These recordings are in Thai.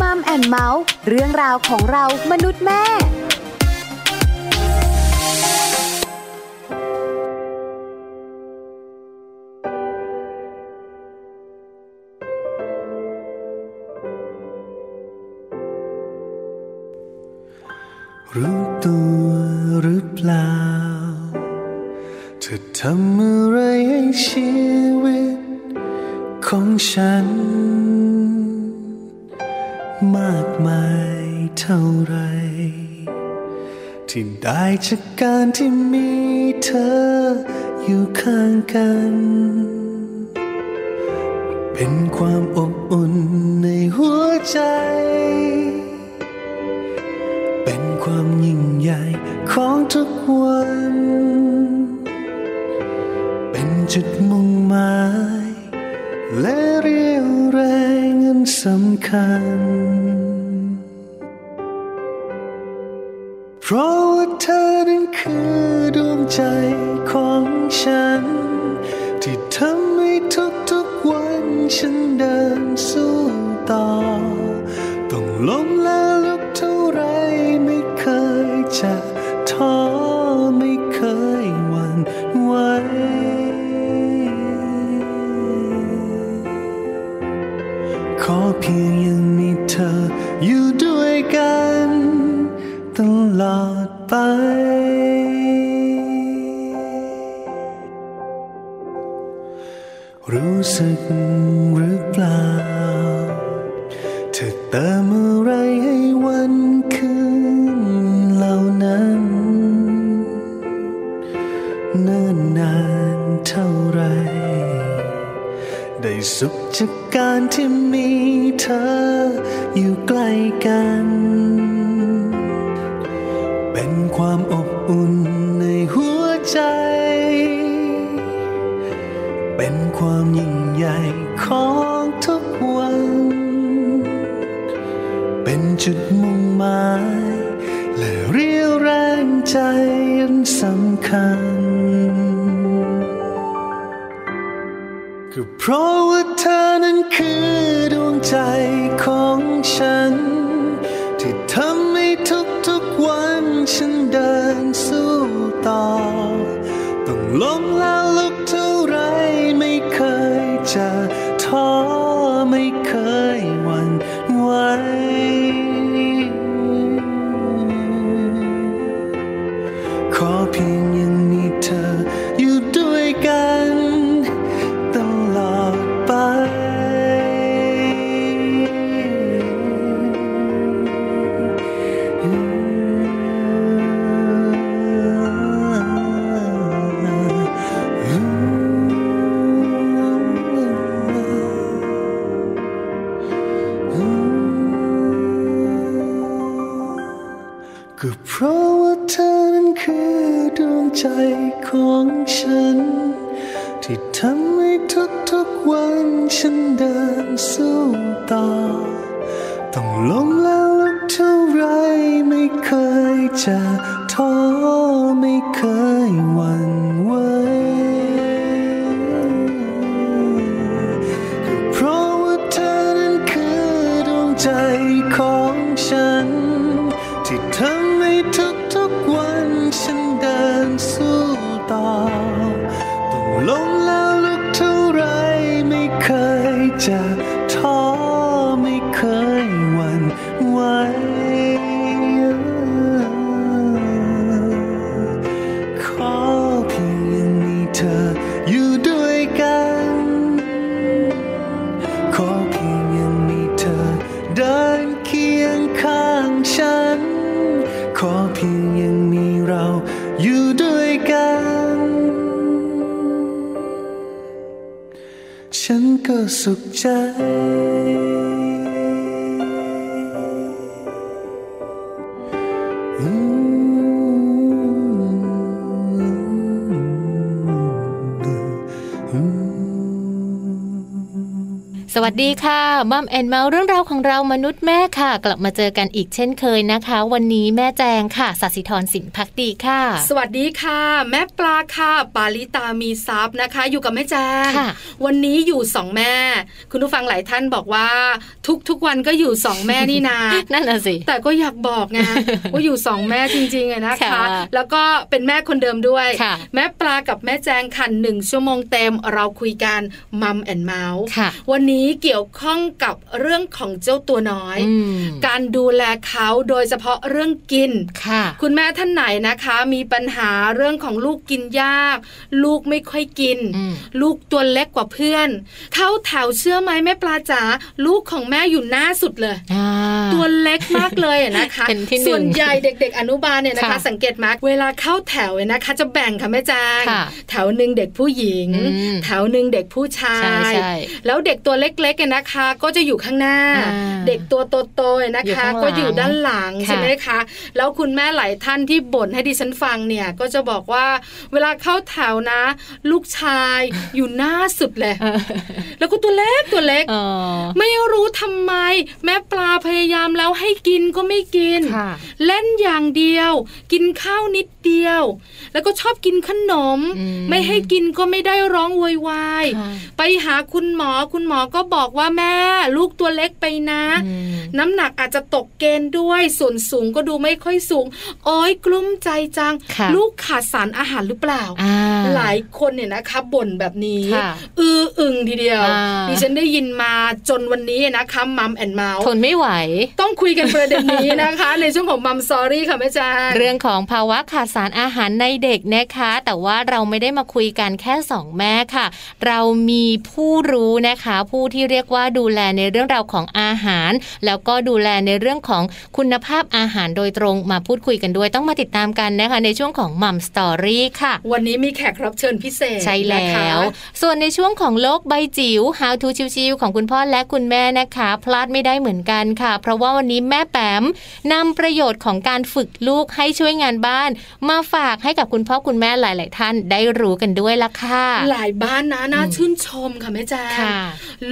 มัมแอนด์เมาส์เรื่องราวของเรามนุษย์แม่รู้ตัวหรือเปล่าเธอทำอะไรให้ชีวิตของฉันมากมายเท่าไรที่ได้จากการที่มีเธออยู่ข้างกันเป็นความอบอุ่นในหัวใจเป็นความยิ่งใหญ่ของทุกวันเป็นจุดมุ่งหมายและเรียวแรงอันสำคัญเพราะว่าเธอนั้นคือดวงใจของฉันที่ทำให้ทุกวันฉันเดินสู้ต่อต้องล้มและลุกเท่าไรไม่เคยจะท้อไม่เคยหวั่นไหวขอเพียงยังมีเธออยู่ด้วยกันตลอดไปรู้สึกหรือเปล่าเธอเติมอะไรให้วันคืนเหล่านั้นเนิ่นนานเท่าไรได้สุขจากการที่มีเธออยู่ใกล้กันเป็นความอบอุ่นในหัวใจเป็นความยิ่งใหญ่ของทุกวันเป็นจุดมุ่งหมายและเรี่ยวแรงใจอันสำคัญก็เพราะว่าเธอนั้นคือดวงใจของฉันที่ทำให้ทุกวันฉันเดินสู้ต่อต้องล้มแล้วลุกเท่าไรไม่เคยจะท้อไม่เคยหวั่นไหวขอเพียงยังมีเธออยู่ด้วยกันเพราะว่าเธอนั้นคือดวงใจของฉันที่ทำให้ทุกวันฉันเดินสู้ต่อต้องล้มแล้วลุกเท่าไรไม่เคยจะท้อไม่เคยหวั่นไหวเพราะว่าเธอนั้นคือดวงใจของฉันที่ทำให้ทุกวันฉันเดินสู้ต่อต้องล้มแล้วลุกเท่าไรไม่เคยจะท้อไม่เคยหวั่นไหวขอเพียงยังมีเธออยู่ด้วยกันขอเพียงยังมีเธอเดินเคียงข้างฉันขอเพียงยังมีเราอยู่ด้วยกันฉันก็สุขใจสวัส ดีค่ะมัมแอนเมาส์เรื่องราวของเรามนุษย์แม่ค่ะกลับมาเจอกันอีกเช่นเคยนะคะวันนี้แม่แจงค่ะศศิธรสินภักดีค่ะสวัสดีค่ะแม่ปลาค่ะปาลิตามีซับนะคะอยู่กับแม่แจงวันนี้อยู่สองแม่คุณผู้ฟังหลายท่านบอกว่าทุกวันก็อยู่สองแม่นี่นานั่นแหละสิแต่ก็อยากบอกนะว่าอยู่สองแม่จริงๆนะคะแล้วก็เป็นแม่คนเดิมด้วยแม่ปลากับแม่แจงค่ะหนึ่งชั่วโมงเต็มเราคุยกันมัมแอนเมาส์วันนี้เกี่ยวข้องกับเรื่องของเจ้าตัวน้อยการดูแลเขาโดยเฉพาะเรื่องกิน คุณแม่ท่านไหนนะคะมีปัญหาเรื่องของลูกกินยากลูกไม่ค่อยกินลูกตัวเล็กกว่าเพื่อนเข้าแถวเชื่อไหมแม่ปลาจ๋าลูกของแม่อยู่หน้าสุดเลยตัวเล็กมากเลยนะคะส่วนใหญ่เด็กๆอนุบาลเนี่ยนะคะสังเกตมั้ยเวลาเข้าแถวนะคะจะแบ่งค่ะแม่แจงแถวนึงเด็กผู้หญิงแถวนึงเด็กผู้ชายแล้วเด็กตัวเล็กๆเนี่ยนะคะก็จะอยู่ข้างหน้าเด็กตัวโตๆนะคะก็อยู่ด้านหลังใช่ไหมคะแล้วคุณแม่หลายท่านที่บ่นให้ดิฉันฟังเนี่ยก็จะบอกว่าเวลาเข้าแถวนะลูกชายอยู่หน้าสุดเลยแล้วก็ตัวเล็กไม่รู้ทำไมแม่ปลาพยายามแล้วให้กินก็ไม่กินเล่นอย่างเดียวกินข้าวนิดเดียวแล้วก็ชอบกินขนมไม่ให้กินก็ไม่ได้ร้องโวยวายไปหาคุณหมอก็บอกว่าแม่ลูกตัวเล็กไปนะน้ำหนักอาจจะตกเกณฑ์ด้วยส่วนสูงก็ดูไม่ค่อยสูงโอ๊ยกลุ้มใจจังลูกขาดสารอาหารหรือเปล่าหลายคนเนี่ยนะคะบ่นแบบนี้อึงทีเดียวดิฉันได้ยินมาจนวันนี้นะคะมัมแอนเมาส์ทนไม่ไหวต้องคุยกันประเด็นนี้นะคะในช่วงของมัมซอรี่ค่ะแม่แจงเรื่องของภาวะขาดสารอาหารในเด็กนะคะแต่ว่าเราไม่ได้มาคุยกันแค่สองแม่ค่ะเรามีผู้รู้นะคะผู้ที่เรียกว่าดูแลในเรื่องราวของอาหารแล้วก็ดูแลในเรื่องของคุณภาพอาหารโดยตรงมาพูดคุยกันด้วยต้องมาติดตามกันนะคะในช่วงของมัมสตอรี่ค่ะวันนี้มีแขกรับเชิญพิเศษใช่แล้วส่วนในช่วงของโลกใบจิ๋ว How to ชิวๆของคุณพ่อและคุณแม่นะคะพลาดไม่ได้เหมือนกันค่ะเพราะว่าวันนี้แม่แปมนำประโยชน์ของการฝึกลูกให้ช่วยงานบ้านมาฝากให้กับคุณพ่อคุณแม่หลายๆท่านได้รู้กันด้วยละค่ะหลายบ้านนะน่าชื่นชมค่ะแม่แจง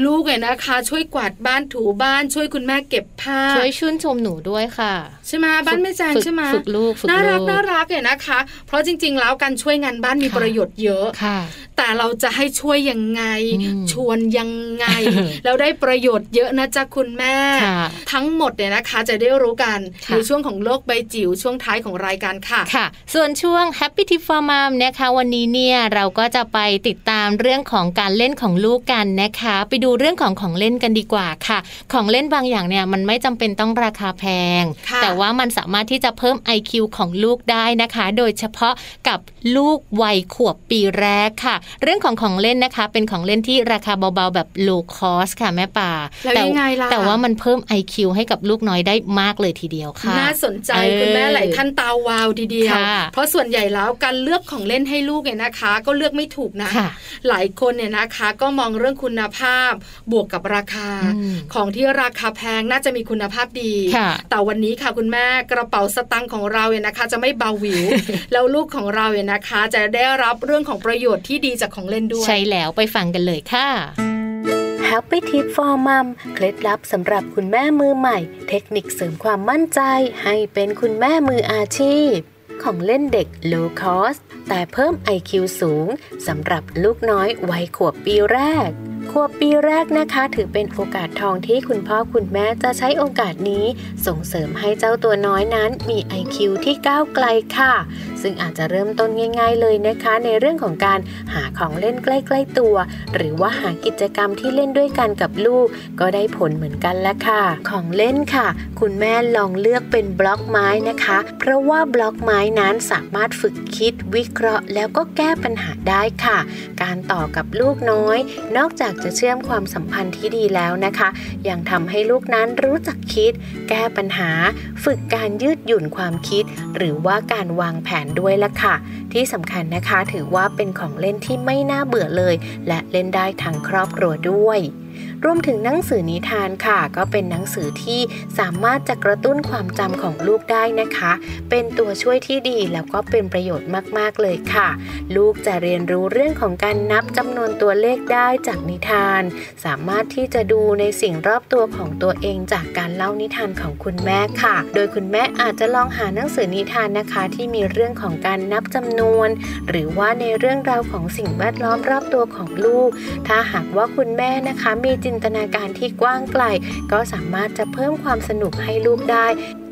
ลูกเนี่ยนะคะช่วยกวาดบ้านถูบ้านช่วยคุณแม่เก็บผ้าช่วยชื่นชมหนูด้วยค่ะใช่ไหมบ้านแม่แจงใช่ไหมฝึกลูกน่ารักน่ารักเนี่ยนะคะเพราะจริงๆแล้วการช่วยงานบ้านมีประโยชน์เยอะแต่เราจะให้ช่วยยังไงชวนยังไงแล้วได้ประโยชน์เยอะนะจ๊ะคุณแม่ทั้งหมดเนี่ยนะคะจะได้รู้กันในช่วงของโลกใบจิ๋วช่วงท้ายของรายการค่ะค่ะส่วนช่วง Happy Tip for Mom นะคะวันนี้เนี่ยเราก็จะไปติดตามเรื่องของการเล่นของลูกกันนะคะไปดูเรื่องของเล่นกันดีกว่าค่ะของเล่นบางอย่างเนี่ยมันไม่จำเป็นต้องราคาแพงแต่ว่ามันสามารถที่จะเพิ่ม IQ ของลูกได้นะคะโดยเฉพาะกับลูกวัยขวบปีแรกค่ะเรื่องของเล่นนะคะเป็นของเล่นที่ราคาเบาๆแบบ low cost ค่ะแม่ป่าแต่ว่ามันเพิ่ม IQ ให้กับลูกน้อยได้มากเลยทีเดียวค่ะน่าสนใจคุณแม่หลายท่านตาวาวทีเดียวเพราะส่วนใหญ่แล้วการเลือกของเล่นให้ลูกเนี่ยนะคะก็เลือกไม่ถูกนะหลายคนเนี่ยนะคะก็มองเรื่องคุณภาพบวกกับราคาของที่ราคาแพงน่าจะมีคุณภาพดีแต่วันนี้ค่ะคุณแม่กระเป๋าสตางค์ของเราเนี่ยนะคะจะไม่เบาหวิว แล้วลูกของเราเนี่ยนะคะจะได้รับเรื่องของประโยชน์ที่ดีจากของเล่นด้วยใช่แล้วไปฟังกันเลยค่ะ Happy Tip for Mom เคล็ดลับสำหรับคุณแม่มือใหม่เทคนิคเสริมความมั่นใจให้เป็นคุณแม่มืออาชีพของเล่นเด็ก low cost แต่เพิ่ม IQ สูงสำหรับลูกน้อยวัยขวบปีแรกนะคะถือเป็นโอกาสทองที่คุณพ่อคุณแม่จะใช้โอกาสนี้ส่งเสริมให้เจ้าตัวน้อยนั้นมี IQ ที่ก้าวไกลค่ะซึ่งอาจจะเริ่มต้นง่ายๆเลยนะคะในเรื่องของการหาของเล่นใกล้ๆตัวหรือว่าหากิจกรรมที่เล่นด้วยกันกับลูกก็ได้ผลเหมือนกันละค่ะของเล่นค่ะคุณแม่ลองเลือกเป็นบล็อกไม้นะคะเพราะว่าบล็อกไม้นั้นสามารถฝึกคิดวิเคราะห์แล้วก็แก้ปัญหาได้ค่ะการต่อกับลูกน้อยนอกจากจะเชื่อมความสัมพันธ์ที่ดีแล้วนะคะยังทำให้ลูกนั้นรู้จักคิดแก้ปัญหาฝึกการยืดหยุ่นความคิดหรือว่าการวางแผนด้วยล่ะค่ะที่สำคัญนะคะถือว่าเป็นของเล่นที่ไม่น่าเบื่อเลยและเล่นได้ทั้งครอบครัวด้วย รวมถึงหนังสือนิทานค่ะก็เป็นหนังสือที่สามารถจะกระตุ้นความจำของลูกได้นะคะเป็นตัวช่วยที่ดีแล้วก็เป็นประโยชน์มากๆเลยค่ะลูกจะเรียนรู้เรื่องของการนับจำนวนตัวเลขได้จากนิทานสามารถที่จะดูในสิ่งรอบตัวของตัวเองจากการเล่านิทานของคุณแม่ค่ะโดยคุณแม่อาจจะลองหาหนังสือนิทานนะคะที่มีเรื่องของการนับจำนวนหรือว่าในเรื่องราวของสิ่งแวดล้อมรอบตัวของลูกถ้าหากว่าคุณแม่นะคะมีจินตนาการที่กว้างไกลก็สามารถจะเพิ่มความสนุกให้ลูกได้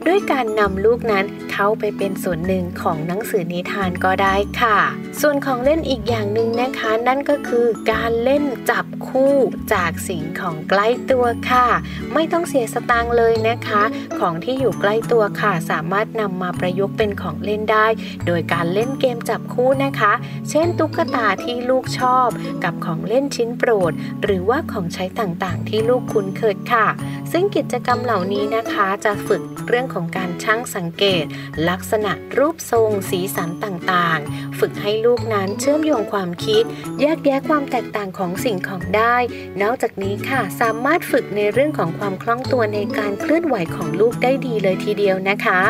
ด้วยการนำลูกนั้นเข้าไปเป็นส่วนหนึ่งของหนังสือนิทานก็ได้ค่ะส่วนของเล่นอีกอย่างหนึ่งนะคะนั่นก็คือการเล่นจับคู่จากสิ่งของใกล้ตัวค่ะไม่ต้องเสียสตางค์เลยนะคะของที่อยู่ใกล้ตัวค่ะสามารถนำมาประยุกต์เป็นของเล่นได้โดยการเล่นเกมจับคู่นะคะเช่นตุ๊กตาที่ลูกชอบกับของเล่นชิ้นโปรดหรือว่าของใช้ต่างๆที่ลูกคุ้นเคยค่ะซึ่งกิจกรรมเหล่านี้นะคะจะฝึกเรื่องของการช่างสังเกตลักษณะรูปทรงสีสันต่างๆฝึกให้ลูกนั้นเชื่อมโยงความคิดแยกแยะความแตกต่างของสิ่งของได้นอกจากนี้ค่ะสามารถฝึกในเรื่องของความคล่องตัวในการเคลื่อนไหวของลูกได้ดีเลยทีเดียวนะคะ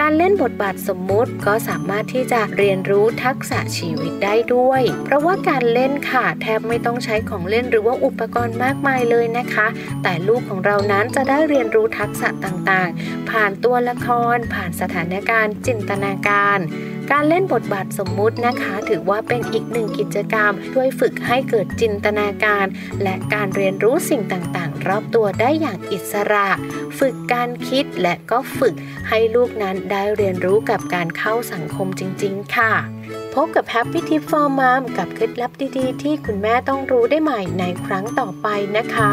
การเล่นบทบาทสมมุติก็สามารถที่จะเรียนรู้ทักษะชีวิตได้ด้วยเพราะว่าการเล่นค่ะแทบไม่ต้องใช้ของเล่นหรือว่าอุปกรณ์มากมายเลยนะคะแต่ลูกของเรานั้นจะได้เรียนรู้ทักษะต่างๆผ่านตัวละครผ่านสถานการณ์จินตนาการการเล่นบทบาทสมมุตินะคะถือว่าเป็นอีกหนึ่งกิจกรรมช่วยฝึกให้เกิดจินตนาการและการเรียนรู้สิ่งต่างๆรอบตัวได้อย่างอิสระฝึกการคิดและก็ฝึกให้ลูกนั้นได้เรียนรู้กับการเข้าสังคมจริงๆค่ะพบกับ Happy Tip for Mom กับเคล็ดลับดีๆที่คุณแม่ต้องรู้ได้ใหม่ในครั้งต่อไปนะคะ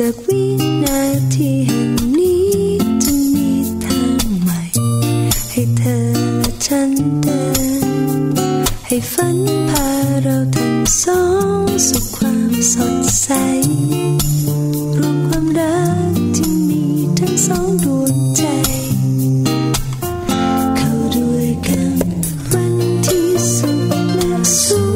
จากวินาทีแห่งนี้จะมีทางใหม่ให้เธอและฉันเดินให้ฝันพาเราทั้งสองสู่ความสดใสรวมความรักที่มีทั้งสองดวงใจเข้าด้วยกันวันที่สุขและสุข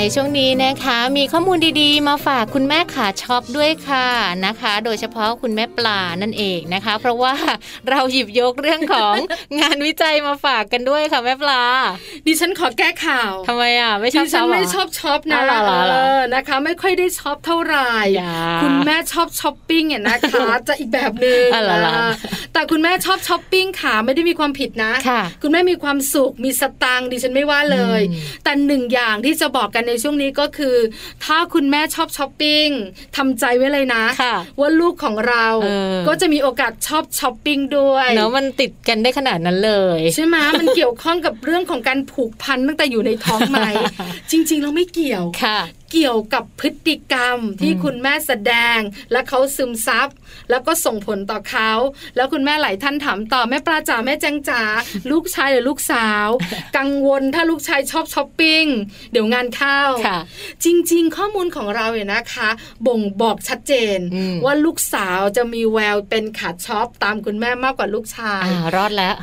ในช่วงนี้นะคะมีข้อมูลดีๆมาฝากคุณแม่ขาช็อปด้วยค่ะนะคะโดยเฉพาะคุณแม่ปลานั่นเองนะคะเพราะว่าเราหยิบยกเรื่องของ งานวิจัยมาฝากกันด้วยค่ะแม่ปลาดิฉันขอแก้ข่าวทำไมอ่ะไม่ชอบช็อปดิฉันไม่ชอบช็อปนะนะคะไม่ค่อยได้ช็อปเท่าไหร่คุณแม่ชอบช้อปปิ้งเนี่ยนะคะจะอีกแบบนึงแต่คุณแม่ชอบช้อปปิ้งค่ะไม่ได้มีความผิดนะคุณแม่มีความสุขมีสตางค์ดิฉันไม่ว่าเลยแต่หนึ่งอย่างที่จะบอกกันในช่วงนี้ก็คือถ้าคุณแม่ชอบช้อปปิ้งทำใจไว้เลยนะว่าลูกของเราก็จะมีโอกาสชอบช้อปปิ้งด้วยเนาะมันติดกันได้ขนาดนั้นเลยใช่ไหมมันเกี่ยวข้องกับเรื่องของการผูกพันตั้งแต่อยู่ในท้องไหมจริงๆเราไม่เกี่ยวเกี่ยวกับพฤติกรรมที่คุณแม่แสดงและเขาซึมซับแล้วก็ส่งผลต่อเขาแล้วคุณแม่หลายท่านถามต่อแม่ปลาจ๋าแม่แจงจ๋าลูกชายหรือลูกสาวกังวลถ้าลูกชายชอบช้อปปิ้งเดี๋ยวงานเข้าจริงๆข้อมูลของเราเนี่ยนะคะบ่งบอกชัดเจนว่าลูกสาวจะมีแววเป็นขาช็อปตามคุณแม่มากกว่าลูกชายรอดแล้ว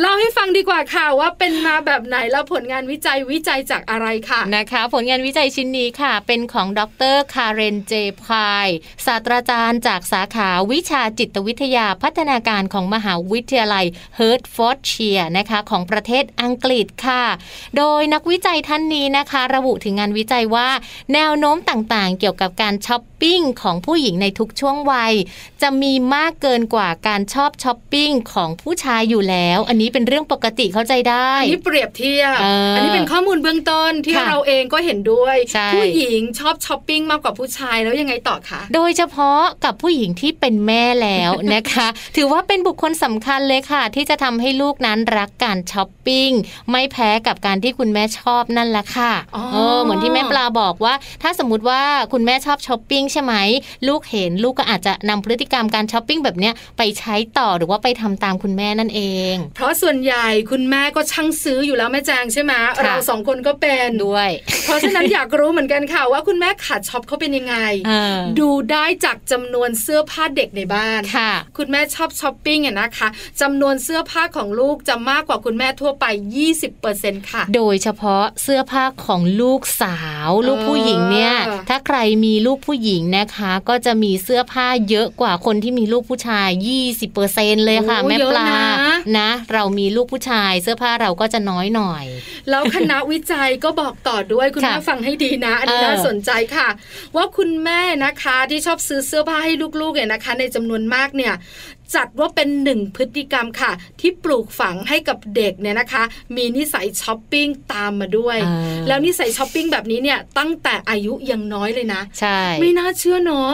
เล่าให้ฟังดีกว่าค่ะว่าเป็นมาแบบไหนแล้วผลงานวิจัยจากอะไรค่ะนะคะผลงานวิจัยชิ้นนี้ค่ะเป็นของดร.คาเรน เจพายศาสตราจารย์จากสาขาวิชาจิตวิทยาพัฒนาการของมหาวิทยาลัยเฮิร์ตฟอร์ดเชียร์นะคะของประเทศอังกฤษค่ะโดยนักวิจัยท่านนี้นะคะระบุถึงงานวิจัยว่าแนวโน้มต่างๆเกี่ยวกับการช้อปปิ้งของผู้หญิงในทุกช่วงวัยจะมีมากเกินกว่าการชอบช้อปปิ้งของผู้ชายอยู่แล้วอันนี้เป็นเรื่องปกติเข้าใจได้อันนี้เปรียบเทียบ อันนี้เป็นข้อมูลเบื้องต้นที่เราเองก็เห็นด้วยผู้หญิงชอบช้อปปิ้งมากกว่าผู้ชายแล้วยังไงต่อคะโดยเฉพาะกับผู้หญิงที่เป็นแม่แล้วนะคะ ถือว่าเป็นบุคคลสำคัญเลยค่ะที่จะทำให้ลูกนั้นรักการช้อปปิ้งไม่แพ้กับการที่คุณแม่ชอบนั่นแหละค่ะเหมือนที่แม่ปลาบอกว่าถ้าสมมติว่าคุณแม่ชอบช้อปปิ้งใช่ไหมลูกเห็นลูกก็อาจจะนำพฤติกรรมการช้อปปิ้งแบบนี้ไปใช้ต่อหรือว่าไปทำตามคุณแม่นั่นเองเพราะส่วนใหญ่คุณแม่ก็ช่างซื้ออยู่แล้วแม่แจงใช่ไหมเราสองคนก็เป็นด้วยเพราะฉะนั้นอยากรู้เหมือนกันค่ะว่าคุณแม่ขาช็อปเขาเป็นยังไงดูได้จากจำนวนเสื้อผ้าเด็กในบ้านคุณแม่ชอบช้อปปิ้งเนี่ยนะคะจำนวนเสื้อผ้าของลูกจะมากกว่าคุณแม่ทั่วไป 20% ค่ะโดยเฉพาะเสื้อผ้าของลูกสาวลูกผู้หญิงเนี่ยถ้าใครมีลูกผู้หญิงนะคะก็จะมีเสื้อผ้าเยอะกว่าคนที่มีลูกผู้ชาย 20% เลยค่ะแม่ปลานะเรามีลูกผู้ชายเสื้อผ้าเราก็จะน้อยหน่อยแล้วคณะวิจัยก็บอกต่อด้วยคุณแม่ฟังให้ดีนะอันนี้น่าสนใจค่ะว่าคุณแม่นะคะที่ชอบซื้อเสื้อผ้าให้ลูกๆเนี่ยนะคะในจำนวนมากเนี่ยจัดว่าเป็นหนึ่งพฤติกรรมค่ะที่ปลูกฝังให้กับเด็กเนี่ยนะคะมีนิสัยช้อปปิ้งตามมาด้วยแล้วนิสัยช้อปปิ้งแบบนี้เนี่ยตั้งแต่อายุยังน้อยเลยนะใช่ไม่น่าเชื่อเนาะ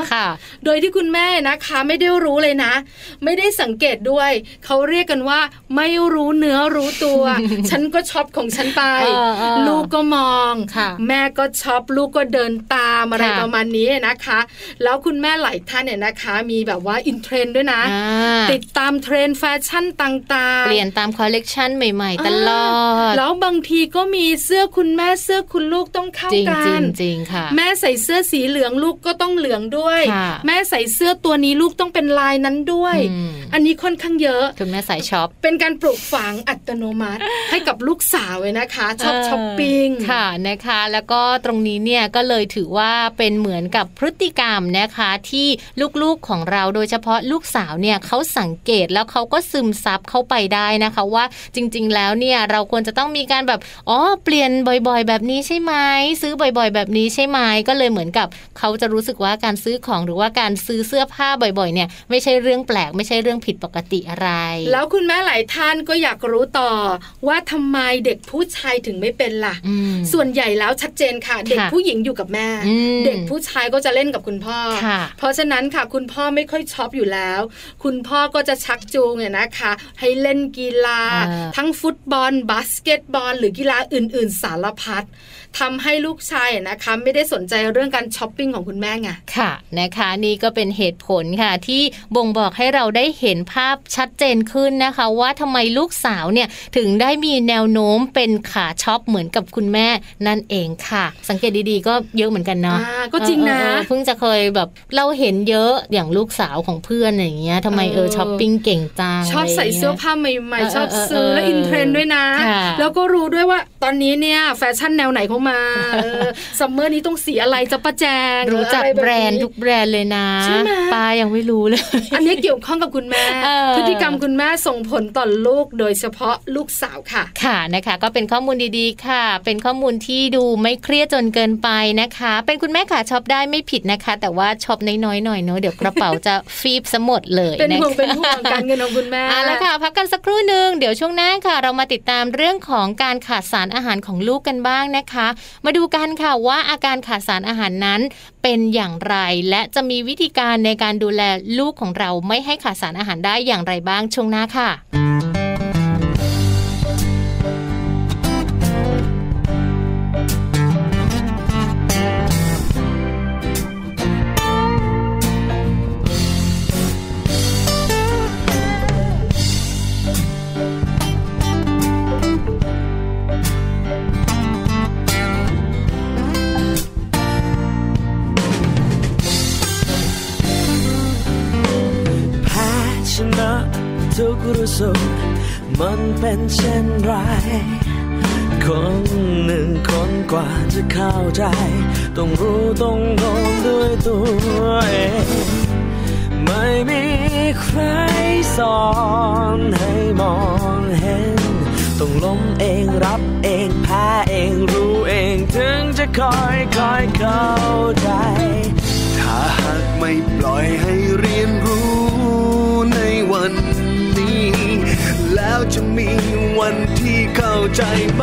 โดยที่คุณแม่นะคะไม่ได้รู้เลยนะไม่ได้สังเกตด้วยเขาเรียกกันว่าไม่รู้เนื้อรู้ตัว ฉันก็ช้อปของฉันไปลูกก็มองแม่ก็ช้อปลูกก็เดินตามอะไรประมาณนี้นะคะแล้วคุณแม่หลายท่านเนี่ยนะคะมีแบบว่าอินเทรนด์ด้วยนะติดตามเทรนด์แฟชั่นต่างๆเปลี่ยนตามคอลเลกชันใหม่ๆตลอดแล้วบางทีก็มีเสื้อคุณแม่เสื้อคุณลูกต้องเข้ากันจริงค่ะแม่ใส่เสื้อสีเหลืองลูกก็ต้องเหลืองด้วยแม่ใส่เสื้อตัวนี้ลูกต้องเป็นลายนั้นด้วยอันนี้ค่อนข้างเยอะคุณแม่สายช็อปเป็นการปลูกฝังอัตโนมัติ ให้กับลูกสาวเลยนะคะชอบช้อปปิ้งค่ะนะคะแล้วก็ตรงนี้เนี่ยก็เลยถือว่าเป็นเหมือนกับพฤติกรรมนะคะที่ลูกๆของเราโดยเฉพาะลูกสาวเนี่ยเขาสังเกตแล้วเขาก็ซึมซับเข้าไปได้นะคะว่าจริงๆแล้วเนี่ยเราควรจะต้องมีการแบบเปลี่ยนบ่อยๆแบบนี้ใช่ไหมซื้อบ่อยๆแบบนี้ใช่ไหมก็เลยเหมือนกับเขาจะรู้สึกว่าการซื้อของหรือว่าการซื้อเสื้อผ้าบ่อยๆเนี่ยไม่ใช่เรื่องแปลกไม่ใช่เรื่องผิดปกติอะไรแล้วคุณแม่หลายท่านก็อยากรู้ต่อว่าทำไมเด็กผู้ชายถึงไม่เป็นล่ะส่วนใหญ่แล้วชัดเจนค่ะเด็กผู้หญิงอยู่กับแม่เด็กผู้ชายก็จะเล่นกับคุณพ่อเพราะฉะนั้นค่ะคุณพ่อไม่ค่อยช็อปอยู่แล้วคุณพ่อก็จะชักจูงเนี่ยนะคะให้เล่นกีฬาทั้งฟุตบอลบาสเกตบอลหรือกีฬาอื่นๆสารพัดทำให้ลูกชายนะคะไม่ได้สนใจเรื่องการช้อปปิ้งของคุณแม่ไงค่ะนะคะนี่ก็เป็นเหตุผลค่ะที่บ่งบอกให้เราได้เห็นภาพชัดเจนขึ้นนะคะว่าทำไมลูกสาวเนี่ยถึงได้มีแนวโน้มเป็นขาช็อปเหมือนกับคุณแม่นั่น เองค่ะสังเกตดีๆก็เยอะเหมือนกันเนาะก็จริงนะเพิ่งจะเคยแบบเราเห็นเยอะอย่างลูกสาวของเพื่อนอย่างเงี้ยทำไมช้อปปิ้งเก่งจังชอบใส่เสื้อผ้าใหม่ๆชอบซื้อและอินเทรนด์ด้วยนะแล้วก็รู้ด้วยว่าตอนนี้เนี่ยแฟชั่นแนวไหนเข้ามาซัมเมอร์นี้ต้องสีอะไรจะประแจงรู้จักแบรนด์ทุกแบรนด์เลยนะปายังไม่รู้เลยอันนี้เกี่ยวข้องกับคุณแม่พฤติกรรมคุณแม่ส่งผลต่อลูกโดยเฉพาะลูกสาวค่ะค่ะนะคะก็เป็นข้อมูลดีๆค่ะเป็นข้อมูลที่ดูไม่เครียดจนเกินไปนะคะเป็นคุณแม่ค่ะช็อปได้ไม่ผิดนะคะแต่ว่าช็อปน้อยๆหน่อยเนอะเดี๋ยวกระเป๋าจะฟีบซะหมดเลยเป็นห่วงเป็นห่วงการเงินของคุณแม่เอาละค่ะพักกันสักครู่นึงเดี๋ยวช่วงหน้าค่ะเรามาติดตามเรื่องของการขาดสารอาหารของลูกกันบ้างนะคะมาดูกันค่ะว่าอาการขาดสารอาหารนั้นเป็นอย่างไรและจะมีวิธีการในการดูแลลูกของเราไม่ให้ขาดสารอาหารได้อย่างไรบ้างช่วงหน้าค่ะทุกรู้สึกมันเป็นเช่นไรคนหนึ่งคนกว่าจะเข้าใจต้องรู้ต้องลงด้วยตัวเองไม่มีใครสอนให้มองเห็นต้องล้มเองรับเองแพ้เองรู้เองถึงจะค่อยเข้าใจถ้าหากไม่ปล่อยให้เรียนรู้ในวันแล้วจะมีวันที่เข้าใจไหม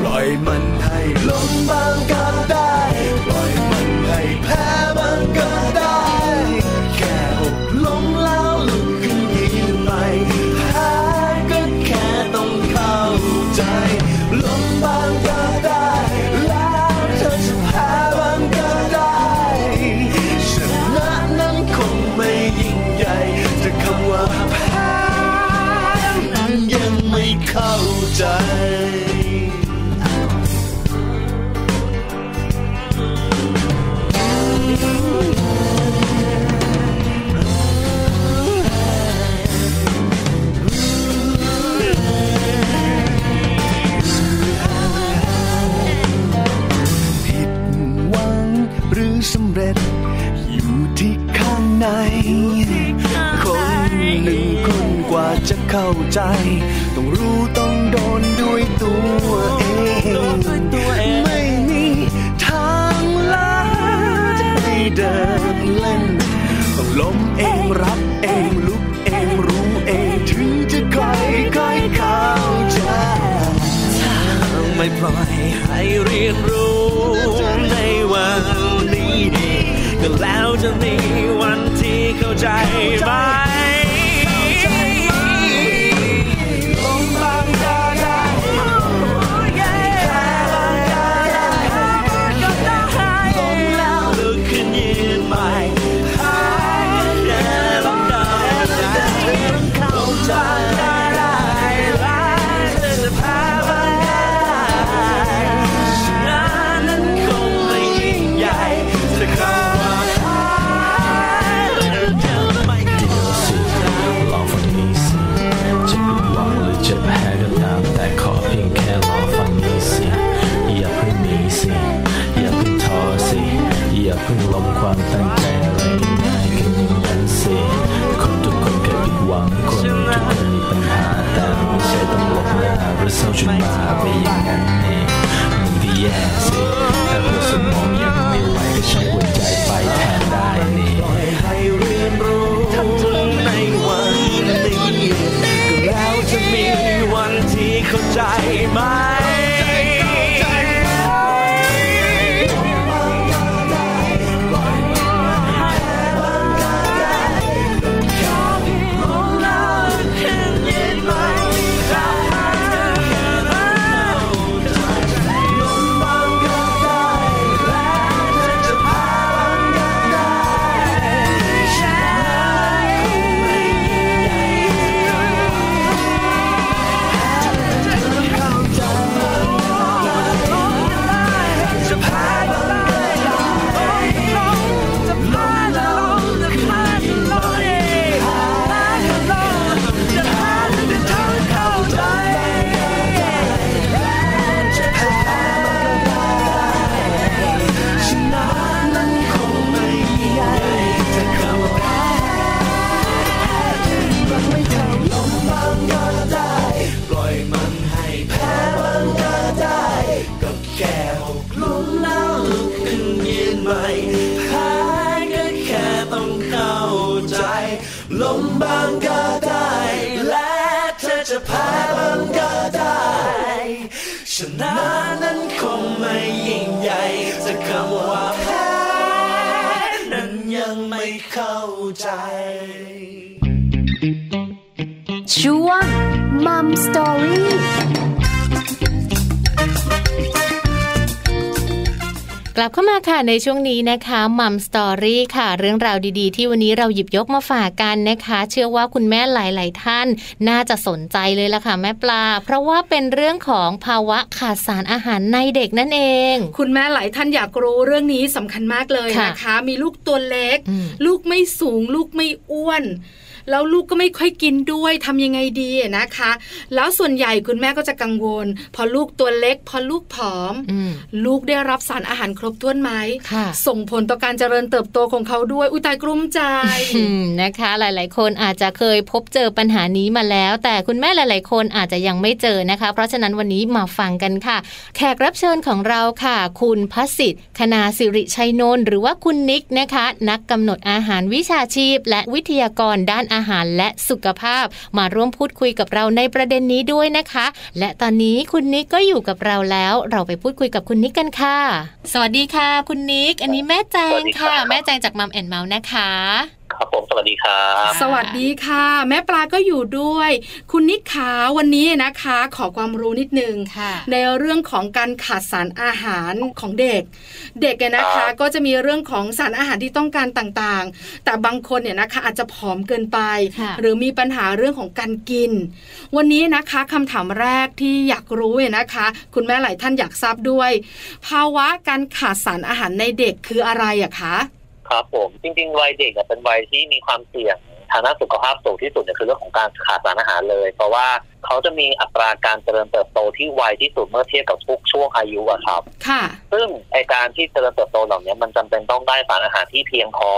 ปล่อยมันให้ล้มบางก็ได้ปล่อยมันให้แพ้บางก็ได้แค่หกล้มแล้วลุกขึ้นยืนใหม่แพ้ก็แค่ต้องเข้าใจล้มบางก็ได้แล้วเธอจะแพ้บางก็ได้ชนะนั้นคงไม่ยิ่งใหญ่แต่คำว่าเข้าใจผิดหวังหรือสำเร็จอยู่ที่ข้างในคนหนึ่งคนกว่าจะเข้าใจต้องรู้ต้องโดนด้วยตัวเองไม่มีทางลัดให้เดินเล่นต้องล้มเองรับเองลุกเองรู้เองถึงจะค่อยเข้าใจถ้าไม่ปล่อยให้เรียนรู้ในวันนี้ก็แล้วจะมีวันที่เข้าใจไหม ลมบางก็ได้และเธอจะแพ้บางก็ได้ชนะนั้นคงไม่ยิ่งใหญ่แต่คำว่าแพ้นั้นยังไม่เข้าใจช่วง Mom Storyกลับเข้ามาค่ะในช่วงนี้นะคะมัมสตอรี่ค่ะเรื่องราวดีๆที่วันนี้เราหยิบยกมาฝากกันนะคะเชื่อว่าคุณแม่หลายๆท่านน่าจะสนใจเลยล่ะค่ะแม่ปลาเพราะว่าเป็นเรื่องของภาวะขาดสารอาหารในเด็กนั่นเองคุณแม่หลายท่านอยากรู้เรื่องนี้สำคัญมากเลยนะคะมีลูกตัวเล็กลูกไม่สูงลูกไม่อ้วนแล้วลูกก็ไม่ค่อยกินด้วยทำยังไงดีนะคะแล้วส่วนใหญ่คุณแม่ก็จะกังวลพอลูกตัวเล็กพอลูกผอมลูกได้รับสารอาหารครบถ้วนไหมส่งผลต่อการเจริญเติบโตของเขาด้วยอุ้ยตายกลุ้มใจ นะคะหลายๆคนอาจจะเคยพบเจอปัญหานี้มาแล้วแต่คุณแม่หลายๆคนอาจจะยังไม่เจอนะคะเพราะฉะนั้นวันนี้มาฟังกันค่ะแขกรับเชิญของเราค่ะคุณพสิทธิ์คณาสิริชัยนนท์หรือว่าคุณนิกนะคะนักกำหนดอาหารวิชาชีพและวิทยากรด้านอาหารและสุขภาพมาร่วมพูดคุยกับเราในประเด็นนี้ด้วยนะคะและตอนนี้คุณนิกก็อยู่กับเราแล้วเราไปพูดคุยกับคุณนิกกันค่ะสวัสดีค่ะคุณนิกอันนี้แม่แจงค่ะแม่แจงจาก Mom & Mouth นะคะครับผมสวัสดีครับสวัสดีค่ะแม่ปลาก็อยู่ด้วยคุณนิกขาวันนี้นะคะขอความรู้นิดนึงในเรื่องของการขาดสารอาหารของเด็กเด็กเนี่ยนะคะก็จะมีเรื่องของสารอาหารที่ต้องการต่างๆแต่บางคนเนี่ยนะคะอาจจะผอมเกินไปหรือมีปัญหาเรื่องของการกินวันนี้นะคะคำถามแรกที่อยากรู้เนี่ยนะคะคุณแม่หลายท่านอยากทราบด้วยภาวะการขาดสารอาหารในเด็กคืออะไรอะคะครับผมจริงๆวัยเด็กเป็นวัยที่มีความเสี่ยงทางด้านสุขภาพสูงที่สุดคือเรื่องของการขาดสารอาหารเลยเพราะว่าเขาจะมีอัตราการเจริญเติบโตที่ไวที่สุดเมื่อเทียบกับทุกช่วงอายุครับค่ะซึ่งไอการที่เจริญเติบโตเหล่านี้มันจำเป็นต้องได้สารอาหารที่เพียงพอ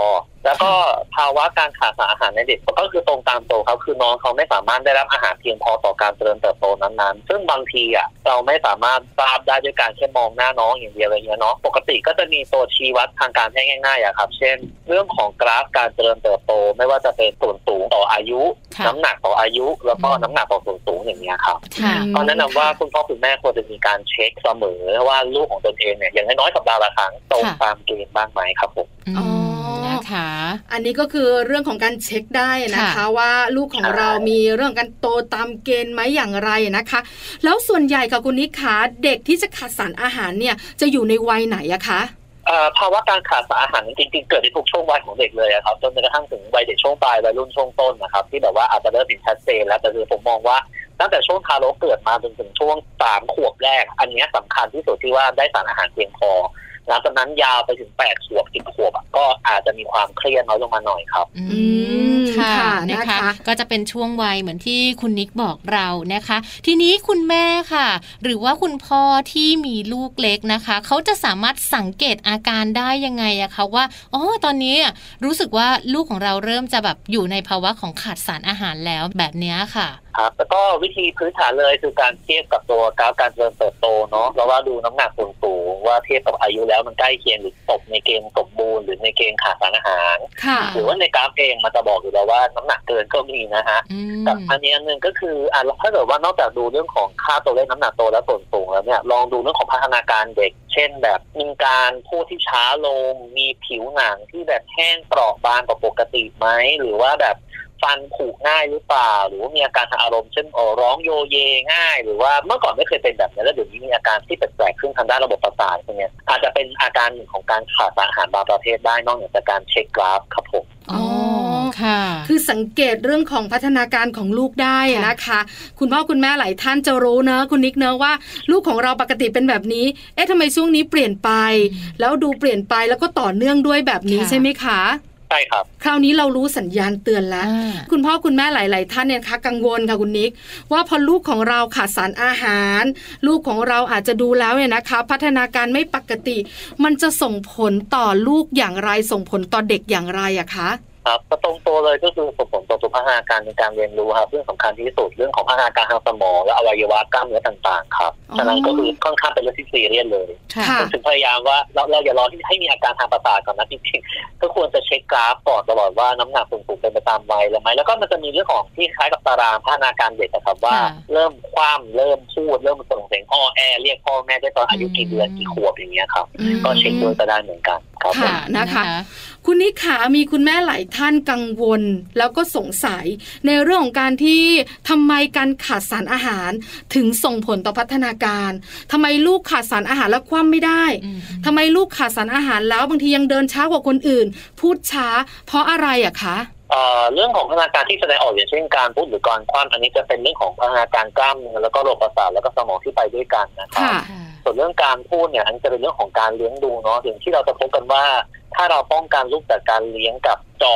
แล้วก็ภาวะการขาดสารอาหารในเด็กก็คือตรงตามตัวเขาคือน้องเขาไม่สามารถได้รับอาหารเพียงพอต่อการเจริญเติบโตนั้นๆซึ่งบางทีเราไม่สามารถทราบได้ด้วยการแค่มองหน้าน้องอย่างเดียวอะไรเงี้ยเนาะปกติก็จะมีตัวชี้วัดทางการแพทย์ง่ายๆครับเช่นเรื่องของกราฟการเจริญเติบโตไม่ว่าจะเป็นส่วนสูงต่ออายุน้ำหนักต่ออายุแล้วก็น้ำหนักต่อส่วนสูงอย่างเงี้ยครับเพราะแนะนำว่าคุณพ่อคุณแม่ควรจะมีการเช็คเสมอว่าลูกของตนเองเนี่ยอย่างน้อยๆสัปดาห์ละครั้งตรงตามเกณฑ์บ้างไหมครับผมนะคะอันนี้ก็คือเรื่องของการเช็คได้นะคะว่าลูกของเรามีเรื่องการโตตามเกณฑ์ไหมอย่างไรนะคะแล้วส่วนใหญ่กับคุณนิกคะเด็กที่จะขาดสารอาหารเนี่ยจะอยู่ในวัยไหนอะคะภาวะการขาดสารอาหารจริงๆเกิดในทุกช่วงวัยของเด็กเลยครับจนกระทั่งถึงวัยเด็กช่วงปลายวัยรุ่นช่วงต้นนะครับที่แบบว่าอาจจะเริ่มเห็นชัดเจนแล้วแต่คือผมมองว่าตั้งแต่ช่วงทารกเกิดมาจนถึงช่วง3ขวบแรกอันนี้สำคัญที่สุดที่ว่าได้สารอาหารเพียงพอหลังจากนั้นยาวไปถึง8ขวบ10ขวบก็อาจจะมีความเครียดน้อยลงมาหน่อยครับค่ะนะคะก็จะเป็นช่วงวัยเหมือนที่คุณนิกบอกเรานะคะทีนี้คุณแม่ค่ะหรือว่าคุณพ่อที่มีลูกเล็กนะคะเขาจะสามารถสังเกตอาการได้ยังไงอะคะว่าอ๋อตอนนี้รู้สึกว่าลูกของเราเริ่มจะแบบอยู่ในภาวะของขาดสารอาหารแล้วแบบนี้ค่ะครับแล้วก็วิธีพื้นฐานเลยคือการเทียบกับตัวกราฟการเจริญเติบโตเนาะแล้วว่าดูน้ำหนักส่วนสูงว่าเทียบกับอายุแล้วมันใกล้เคียงหรือตกในเกณฑ์สมบูรณ์หรือในเกณฑ์ขาดสารอาหารหรือว่าในกราฟเองมันจะบอกอยู่แล้วว่าน้ำหนักเกินก็มีนะฮะแต่อันนี้อันนึงก็คือถ้าเกิดว่านอกจากดูเรื่องของค่าตัวเลขน้ำหนักโตและส่วนสูงแล้วเนี่ยลองดูเรื่องของพัฒนาการเด็กเช่นแบบมีการพูดที่ช้าลงมีผิวหนังที่แบบแห้งเปราะบางกว่าปกติไหมหรือว่าแบบฟันผุง่ายหรือเปล่าหรือว่ามีอาการทางอารมณ์เช่นร้องโยเยง่ายหรือว่าเมื่อก่อนไม่เคยเป็นแบบนี้แล้วเดี๋ยวนี้มีอาการที่แปลกๆขึ้นทางด้านระบบประสาทอย่างเงี้ยอาจจะเป็นอาการหนึ่งของการขาดสารอาหารบางประเภทได้นอกจากการเช็คกราฟครับผมอ๋อค่ะคือสังเกตเรื่องของพัฒนาการของลูกได้นะคะคุณพ่อคุณแม่หลายท่านจะรู้เนอะคุณนิกเนอะว่าลูกของเราปกติเป็นแบบนี้เอ๊ะทำไมช่วงนี้เปลี่ยนไปแล้วดูเปลี่ยนไปแล้วก็ต่อเนื่องด้วยแบบนี้ใช่ไหมคะใช่ครับคราวนี้เรารู้สัญญาณเตือนแล้วคุณพ่อคุณแม่หลายๆท่านเนี่ยคะกังวลค่ะคุณนิกว่าพอลูกของเราขาดสารอาหารลูกของเราอาจจะดูแล้วเนี่ยนะคะพัฒนาการไม่ปกติมันจะส่งผลต่อลูกอย่างไรส่งผลต่อเด็กอย่างไรอะคะครับตรงตัวเลยก็คือส่งผลต่อสุข พัฒนาการในการเรียนรู้ครับเรื่องสำคัญที่สุดเรื่องของพัฒนาการทางสมองและอวัยวะกล้ามเนื้อต่างๆครับฉะนั้นก็คือค่อนข้างเป็นเรื่องที่ซีเรียสเลยถึงพยายามว่าเราอย่ารอที่ให้มีอาการทางประสาทก่อนนะจริงๆก็ควรจะเช็คกราฟก่อนตลอดว่าน้ำหนักสูงเป็นไปตามวัยหรือไม่แล้วก็มันจะมีเรื่องของที่คล้ายกับตารางพัฒนาการเด็กนะครับว่าเริ่มคว่ำเริ่มพูดเริ่มส่งเสียงอ้อแอเรียกพ่อแม่ได้ตอนอายุกี่เดือนกี่ขวบอย่างเงี้ยครับก็เช็คด้วยก็ได้เหมือนกันค่ะนะคะคุณนิขามีคุณแม่หลายท่านกังวลแล้วก็สงสัยในเรื่องของการที่ทำไมการขาดสารอาหารถึงส่งผลต่อพัฒนาการทำไมลูกขาดสารอาหารแล้วคว่ำไม่ได้ทำไมลูกขาดสารอาหารแล้วบางทียังเดินช้ากว่าคนอื่นพูดช้าเพราะอะไรอะคะเรื่องของพัฒนาการที่แสดงออกอย่างเช่นการพูดหรือการคว่ำอันนี้จะเป็นเรื่องของพัฒนาการกล้ามเนื้อแล้วก็ระบบประสาทแล้วก็สมองที่ไปด้วยกันนะคะส่วนเรื่องการพูดเนี่ยอันจะเป็นเรื่องของการเลี้ยงดูเนาะอย่างที่เราจะพบกันว่าถ้าเราป้องกันลูกจากการเลี้ยงกับจอ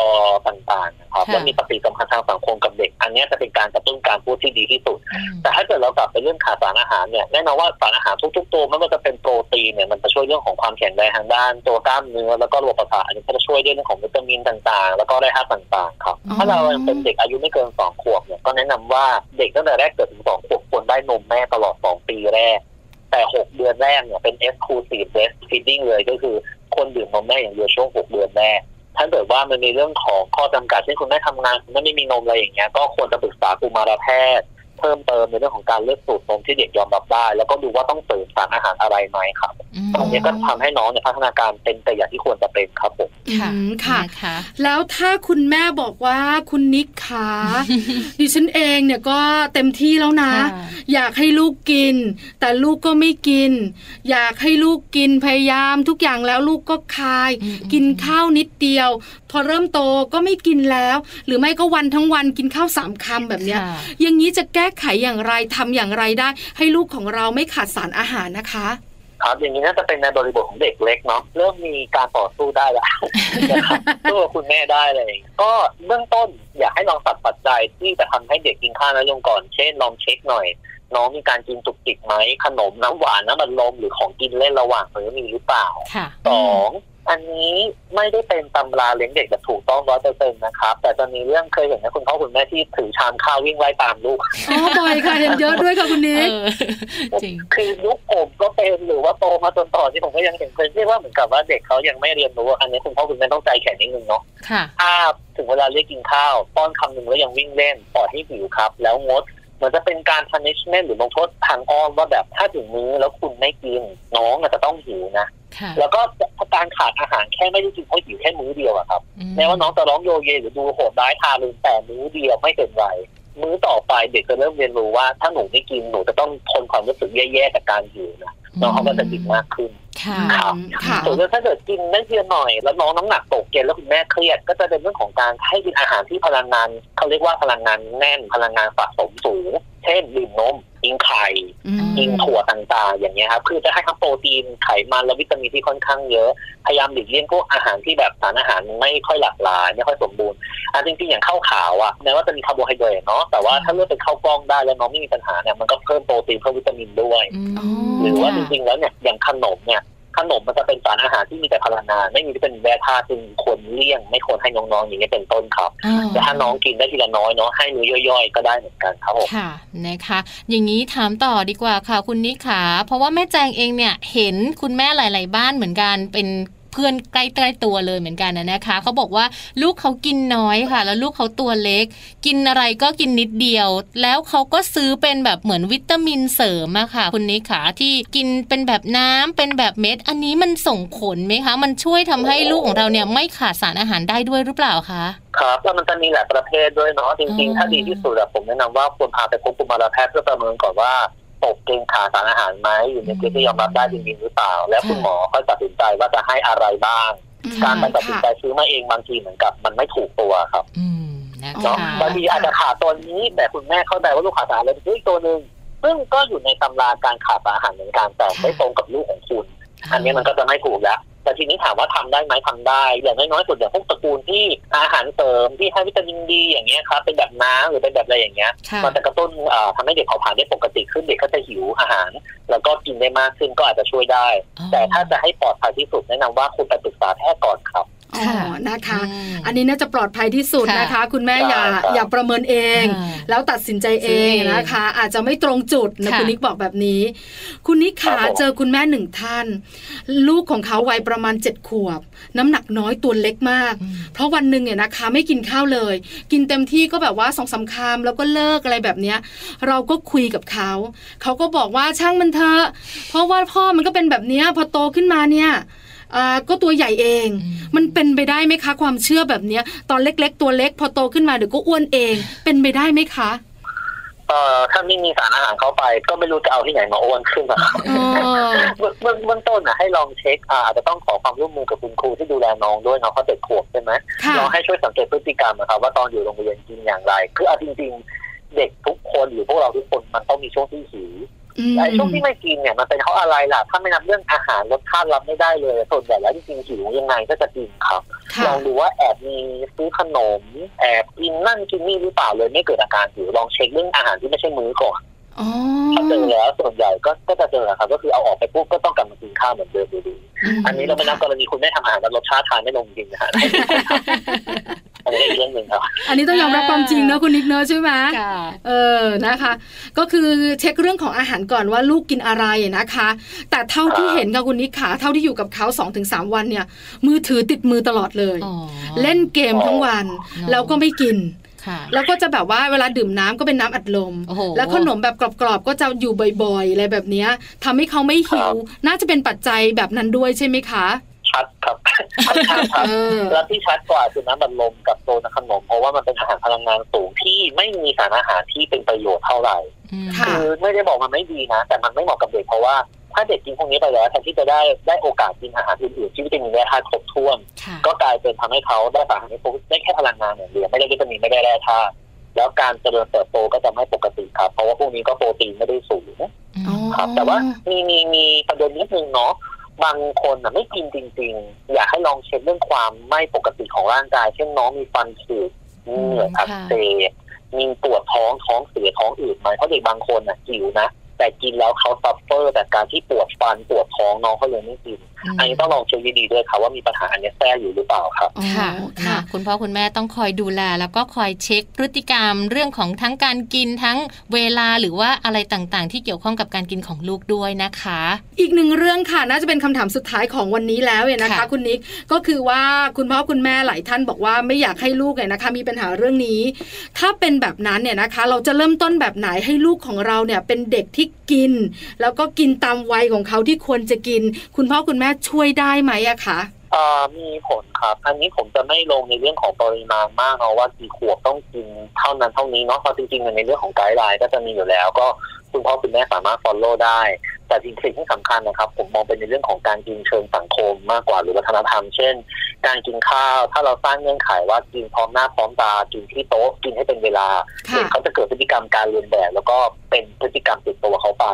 ต่างๆนะครับและมีปฏิสัมพันธ์ทางสังคมกับเด็กอันนี้จะเป็นการกระตุ้นการพูดที่ดีที่สุดแต่ถ้าเกิดเรากลับไปเรื่องขาดสารอาหารเนี่ยแน่นอนว่าสารอาหารทุกๆตัวไม่ว่าจะเป็นโปรตีนเนี่ยมันจะช่วยเรื่องของความแข็งแรงทางด้านตัวกล้ามเนื้อแล้วก็ระบบประสาทอันนี้ก็จะช่วยเรื่องของวิตามินต่างๆแล้วก็ได้ธาตุต่างๆครับถ้าเราเป็นเด็กอายุไม่เกิน2ขวบเนี่ยก็แนะนำว่าเด็กตั้งแต่แรกเกิดถึง2ขวบควรได้นมแม่ตลอด2ปีแรกแต่6เดือนแรกเนี่ยเป็น exclusive breast feeding เลยก็คือคนดื่มนมแม่อย่างเดียวช่วง6เดือนแรกถ้าเกิดว่ามันมีเรื่องของข้อจำกัดเช่นคุณแม่ทำงานคุณแม่ไม่มีนมอะไรอย่างเงี้ยก็ควรจะปรึกษากุมารแพทย์เพิ่มเติมในเรื่องของการเลือกสูตรนมที่เด็กยอมรับได้แล้วก็ดูว่าต้องเสริมสารอาหารอะไรไหมครับตรงนี้ก็ทำให้น้องเนี่ยพัฒนาการเป็นแต่อย่างที่ควรจะเป็นครับผมค่ะแล้วถ้าคุณแม่บอกว่าคุณนิกคะดิฉันเองเนี่ยก็เต็มที่แล้วนะอยากให้ลูกกินแต่ลูกก็ไม่กินอยากให้ลูกกินพยายามทุกอย่างแล้วลูกก็คายกินข้าวนิดเดียวพอเริ่มโตก็ไม่กินแล้วหรือไม่ก็วันทั้งวันกินข้าวสามคำแบบเนี้ยอย่างนี้จะแก้ไขอย่างไรทำอย่างไรได้ให้ลูกของเราไม่ขาดสารอาหารนะคะครับอย่างนี้น่าจะเป็นในบริบทของเด็กเล็กเนาะเริ่มมีการต่อสู้ได้แล้วสู้กับคุณแม่ได้เลยก็เบื้องต้นอยากให้ลองตัดปัจจัยที่จะทำให้เด็กกินข้าวน้อยลงก่อนเช่นลองเช็คหน่อยน้องมีการกินจุกจิกไหมขนมน้ำหวานน้ำมันลมหรือของกินเล่นระหว่างมื้อมีหรือเปล่าสองอันนี้ไม่ได้เป็นตำราเลี้ยงเด็กแบบถูกต้อง 100% นะครับแต่จะมีเรื่องเคยเห็นนะคุณพ่อคุณแม่ที่ถือชามข้าววิ่งไล่ตามลูกอ๋อบ่อยค่ะเห็นเยอะด้วยค่ะคุณนิกจริงคือลูกผมก็เป็นหรือว่าโตมาจนต่อที่ผมก็ยังเห็นเคยเรียกว่าเหมือนกับว่าเด็กเขายังไม่เรียนรู้อันนี้คุณพ่อคุณแม่ต้องใจแข็งนิดนึงเนาะค่ะถึงเวลาเรียกกินข้าวป้อนคำหนึ่งแล้วยังวิ่งเล่นปล่อยให้หิวครับแล้วงดมันจะเป็นการ punishment หรือลงโทษทางอ้อมว่าแบบถ้าถึงมื้อแล้วคุณไม่กินน้องอาจจะต้องหิวนะแล้วก็การขาดอาหารแค่ไม่ได้กินเพราะหิวแค่มื้อเดียวอะครับแม้ว่าน้องจะร้องโยเยหรือดูโหดร้ายทารุณแต่มื้อเดียวไม่เป็นไรมื้อต่อไปเด็กจะเริ่มเรียนรู้ว่าถ้าหนูไม่กินหนูจะต้องทนความรู้สึกแย่ๆกับการหิวนะน้องเขาก็จะกินมากขึ้นส่วนถ้าเกิดกินได้เพียงหน่อยแล้วน้องน้ำหนักตกเกณฑ์แล้วคุณแม่เครียดก็จะเป็นเรื่องของการให้กินอาหารที่พลังงานเขาเรียกว่าพลังงานแน่นพลังงานสะสมสูงเช่นดื่มนมกินไข่กินถั่วต่างๆอย่างเงี้ยครับคือจะให้ทั้งโปรตีนไขมันและวิตามินที่ค่อนข้างเยอะพยายามหลีกเลี่ยงพวกอาหารที่แบบสารอาหารไม่ค่อยหลากหลายไม่ค่อยสมบูรณ์จริงๆอย่างข้าวขาวอ่ะแม้ว่าจะมีคาร์โบไฮเดรตเนาะแต่ว่าถ้าเลือกเป็นข้าวกล้องได้แล้วน้องไม่มีปัญหาเนี่ยมันก็เพิ่มโปรตีนเพิ่มวิตามินด้วยหรือว่าจริงๆแล้วเนี่ยอย่างขนมเนี่ยขนมมันจะเป็นสารอาหารที่มีแต่พลังงานไม่มีที่เป็นแร่ธาตุซึ่งควรเลี่ยงไม่ควรให้น้องๆอย่างนี้เป็นต้นครับแต่ถ้าน้องกินได้ทีละน้อยเนาะให้มื้อย่อยๆก็ได้เหมือนกันครับผมค่ะนะคะอย่างนี้ถามต่อดีกว่าค่ะคุณนิขาเพราะว่าแม่แจงเองเนี่ยเห็นคุณแม่หลายๆบ้านเหมือนกันเป็นเพื่อนใกล้ๆตัวเลยเหมือนกันนะคะเขาบอกว่าลูกเขากินน้อยค่ะแล้วลูกเขาตัวเล็กกินอะไรก็กินนิดเดียวแล้วเขาก็ซื้อเป็นแบบเหมือนวิตามินเสริมอะค่ะคุณนิกขาที่กินเป็นแบบน้ำเป็นแบบเม็ดอันนี้มันส่งผลไหมคะมันช่วยทำให้ลูกของเราเนี่ยไม่ขาดสารอาหารได้ด้วยหรือเปล่าคะครับแล้วมันจะมีหลายประเภทด้วยเนาะจริงๆถ้าดีที่สุดอะผมแนะนำว่าควรพาไปพบกุมารแพทย์เพื่อประเมินก่อนว่าตกเกณฑ์ขาดสารอาหารไหมอยู่ในเกณฑ์ที่ยอมรับได้จริงๆหรือเปล่าแล้วคุณหมอค่อยตัดสินใจว่าจะให้อะไรบ้างการตัดสินใจซื้อมาเองบางทีเหมือนกับมันไม่ถูกตัวครับเนาะบางทีอาจจะขาดตัวนี้แต่คุณแม่เข้าใจว่าลูกขาดสารอะไรด้วยตัวนึงซึ่งก็อยู่ในตำราการขาดสารอาหารเหมือนกันแต่ไม่ตรงกับลูกของคุณอันนี้มันก็จะไม่ถูกแล้วแต่ทีนี้ถามว่าทำได้ไหมทำได้อย่างน้อยๆสุดอย่างพวกตระกูลที่อาหารเสริมที่ให้วิตามินดีอย่างเงี้ยครับเป็นแบบน้ำหรือเป็นแบบอะไรอย่างเงี้ยมันจะกระตุ้นทำให้เด็กเผาผลาญได้ปกติขึ้นเด็กก็จะหิวอาหารแล้วก็กินได้มากขึ้นก็อาจจะช่วยได้แต่ถ้าจะให้ปลอดภัยที่สุดแนะนำว่าคุณไปปรึกษาแพทย์ก่อนครับ คอนะคะอันนี้น่าจะปลอดภัยที่สุดนะคะคุณแม่อย่าประเมินเองแล้วตัดสินใจเองนะคะอาจจะไม่ตรงจุดนะคุณนิกบอกแบบนี้คุณนิกขาเจอคุณแม่หนึ่งท่านลูกของเขาวัยประมาณ7 ขวบน้ำหนักน้อยตัวเล็กมากเพราะวันหนึ่งเนี่ยนะคะไม่กินข้าวเลยกินเต็มที่ก็แบบว่า 2-3 คำแล้วก็เลิกอะไรแบบเนี้ยเราก็คุยกับเขาเขาก็บอกว่าช่างมันเถอะเพราะว่าพ่อมันก็เป็นแบบนี้พอโตขึ้นมาเนี่ยก็ตัวใหญ่เองมันเป็นไปได้ไหมคะความเชื่อแบบนี้ตอนเล็กๆตัวเล็กพอโตขึ้นมาเดี๋ยวก็อ้วนเองเป็นไปได้ไหมคะถ้าไม่มีสารอาหารเข้าไปก็ไม่รู้จะเอาที่ไหนมาอ้วนขึ้นมาเบื้องต้นนะให้ลองเช็คอาจจะต้องขอความร่วมมือกับคุณครูที่ดูแลน้องด้วยเนาะเขาเด็กขวบใช่ไหมลองให้ช่วยสังเกตพฤติกรรมนะครับว่าตอนอยู่โรงเรียนกินอย่างไรคือจริงๆเด็กทุกคนหรือพวกเราทุกคนมันต้องมีช่วงที่หิวไอ้ช่วงที่ไม่กินเนี่ยมันเป็นเพราะอะไรล่ะถ้าไม่นับเรื่องอาหารรสชาติรับไม่ได้เลยส่วนใหญ่แล้วจริงๆหิวยังไงก็จะกินครับลองดูว่าแอบมีซื้อขนมแอบกินนั่นกินนี่หรือเปล่าเลยไม่เกิดอาการหิวลองเช็คเรื่องอาหารที่ไม่ใช่มื้อก่อนถ้าเจอแล้วส่วนใหญ่ก็จะเจอครับก็คือเอาออกไปปุ๊บก็ต้องกลับมากินข้าวเหมือนเดิมดีๆอันนี้เราไม่นับกรณีคุณไม่ทำอาหารรสชาติทานไม่ลงจริงนะฮะอันนี้เรื่องหนึ่งครับอันนี้ต้องยอมรับความจริงเนอะคุณนิกเนอะใช่ไหมนะคะก็คือเช็คเรื่องของอาหารก่อนว่าลูกกินอะไรนะคะแต่เท่าที่เห็นค่ะคุณนิกขาเท่าที่อยู่กับเขา 2-3 วันเนี่ยมือถือติดมือตลอดเลยเล่นเกมทั้งวันแล้วก็ไม่กินแล้วก็จะแบบว่าเวลาดื่มน้ำก็เป็นน้ำอัดลมแล้วขนมแบบกรอบๆก็จะอยู่บ่อยๆอะไรแบบนี้ทำให้เขาไม่หิวน่าจะเป็นปัจจัยแบบนั้นด้วยใช่ไหมคะชัดครับแล้วที่ชัดกว่าคือน้ำบัดลมกับโซนขนมเพราะว่ามันเป็นอาหารพลังงานสูงที่ไม่มีสารอาหารที่เป็นประโยชน์เท่าไหร่คือไม่ได้บอกมันไม่ดีนะแต่มันไม่เหมาะกับเด็กเพราะว่าถ้าเด็กกินพวกนี้ไปแล้วแทนที่จะได้โอกาสกินอาหารอื่นๆที่วิตามินและธาตุครบถ้วนก็กลายเป็นทำให้เขาได้สารอาหารได้แค่พลังงานอย่างเดียวไม่ได้วิตามินไม่ได้แร่ธาตุแล้วการเจริญเติบโตก็จะไม่ปกติครับเพราะว่าพวกนี้ก็โปรตีนไม่ได้สูงครับแต่ว่ามีประเด็นนิดนึงเนาะบางคนนะไม่กินจริงๆอยากให้ลองเช็คเรื่องความไม่ปกติของร่างกายเช่นน้องมีฟันผุมีเหงื่ออักเสบมีปวดท้องเสียท้องอืดไหมเพราะเด็กบางคนนะหิวนะแต่กินแล้วเขาซัฟเฟอร์แต่การที่ปวดฟันปวดท้องน้องเขาเลยไม่กินอันนี้ต้องลองเช็คดีๆด้วยค่ะว่ามีปัญหาอันนี้แทรกอยู่หรือเปล่าครับค่ะคุณพ่อคุณแม่ต้องคอยดูแลแล้วก็คอยเช็คพฤติกรรมเรื่องของทั้งการกินทั้งเวลาหรือว่าอะไรต่างๆที่เกี่ยวข้องกับการกินของลูกด้วยนะคะอีกหนึ่งเรื่องค่ะน่าจะเป็นคำถามสุดท้ายของวันนี้แล้วเนี่ยนะคะคุณนิกก็คือว่าคุณพ่อคุณแม่หลายท่านบอกว่าไม่อยากให้ลูกเนี่ยนะคะมีปัญหาเรื่องนี้ถ้าเป็นแบบนั้นเนี่ยนะคะเราจะเริ่มต้นแบบไหนให้ลูกของเราเนี่ยเป็นเด็กที่กินแล้วก็กินตามวัยของเขาที่ควรจะกินคุณพ่อคุณแม่ช่วยได้ไหมอะคะมีผลครับอันนี้ผมจะไม่ลงในเรื่องของปริมาณมากเนาะว่ากี่ขวบต้องกินเท่านั้นเท่านี้เนาะเพราะจริงๆในเรื่องของไกด์ไลน์ก็จะมีอยู่แล้วก็คุณพ่อคุณแม่สามารถ follow ได้แต่จริงๆที่สำคัญนะครับผมมองเป็นในเรื่องของการกินเชิงสังคมมากกว่าหรือวัฒนธรรมเช่นการกินข้าวถ้าเราสร้างเงื่อนไขว่ากินพร้อมหน้าพร้อมตากินที่โต๊ะกินให้เป็นเวลาเด็กเขาจะเกิดพฤติกรรมการเรียนแบบแล้วก็เป็นพฤติกรรมติดตัวเขาไป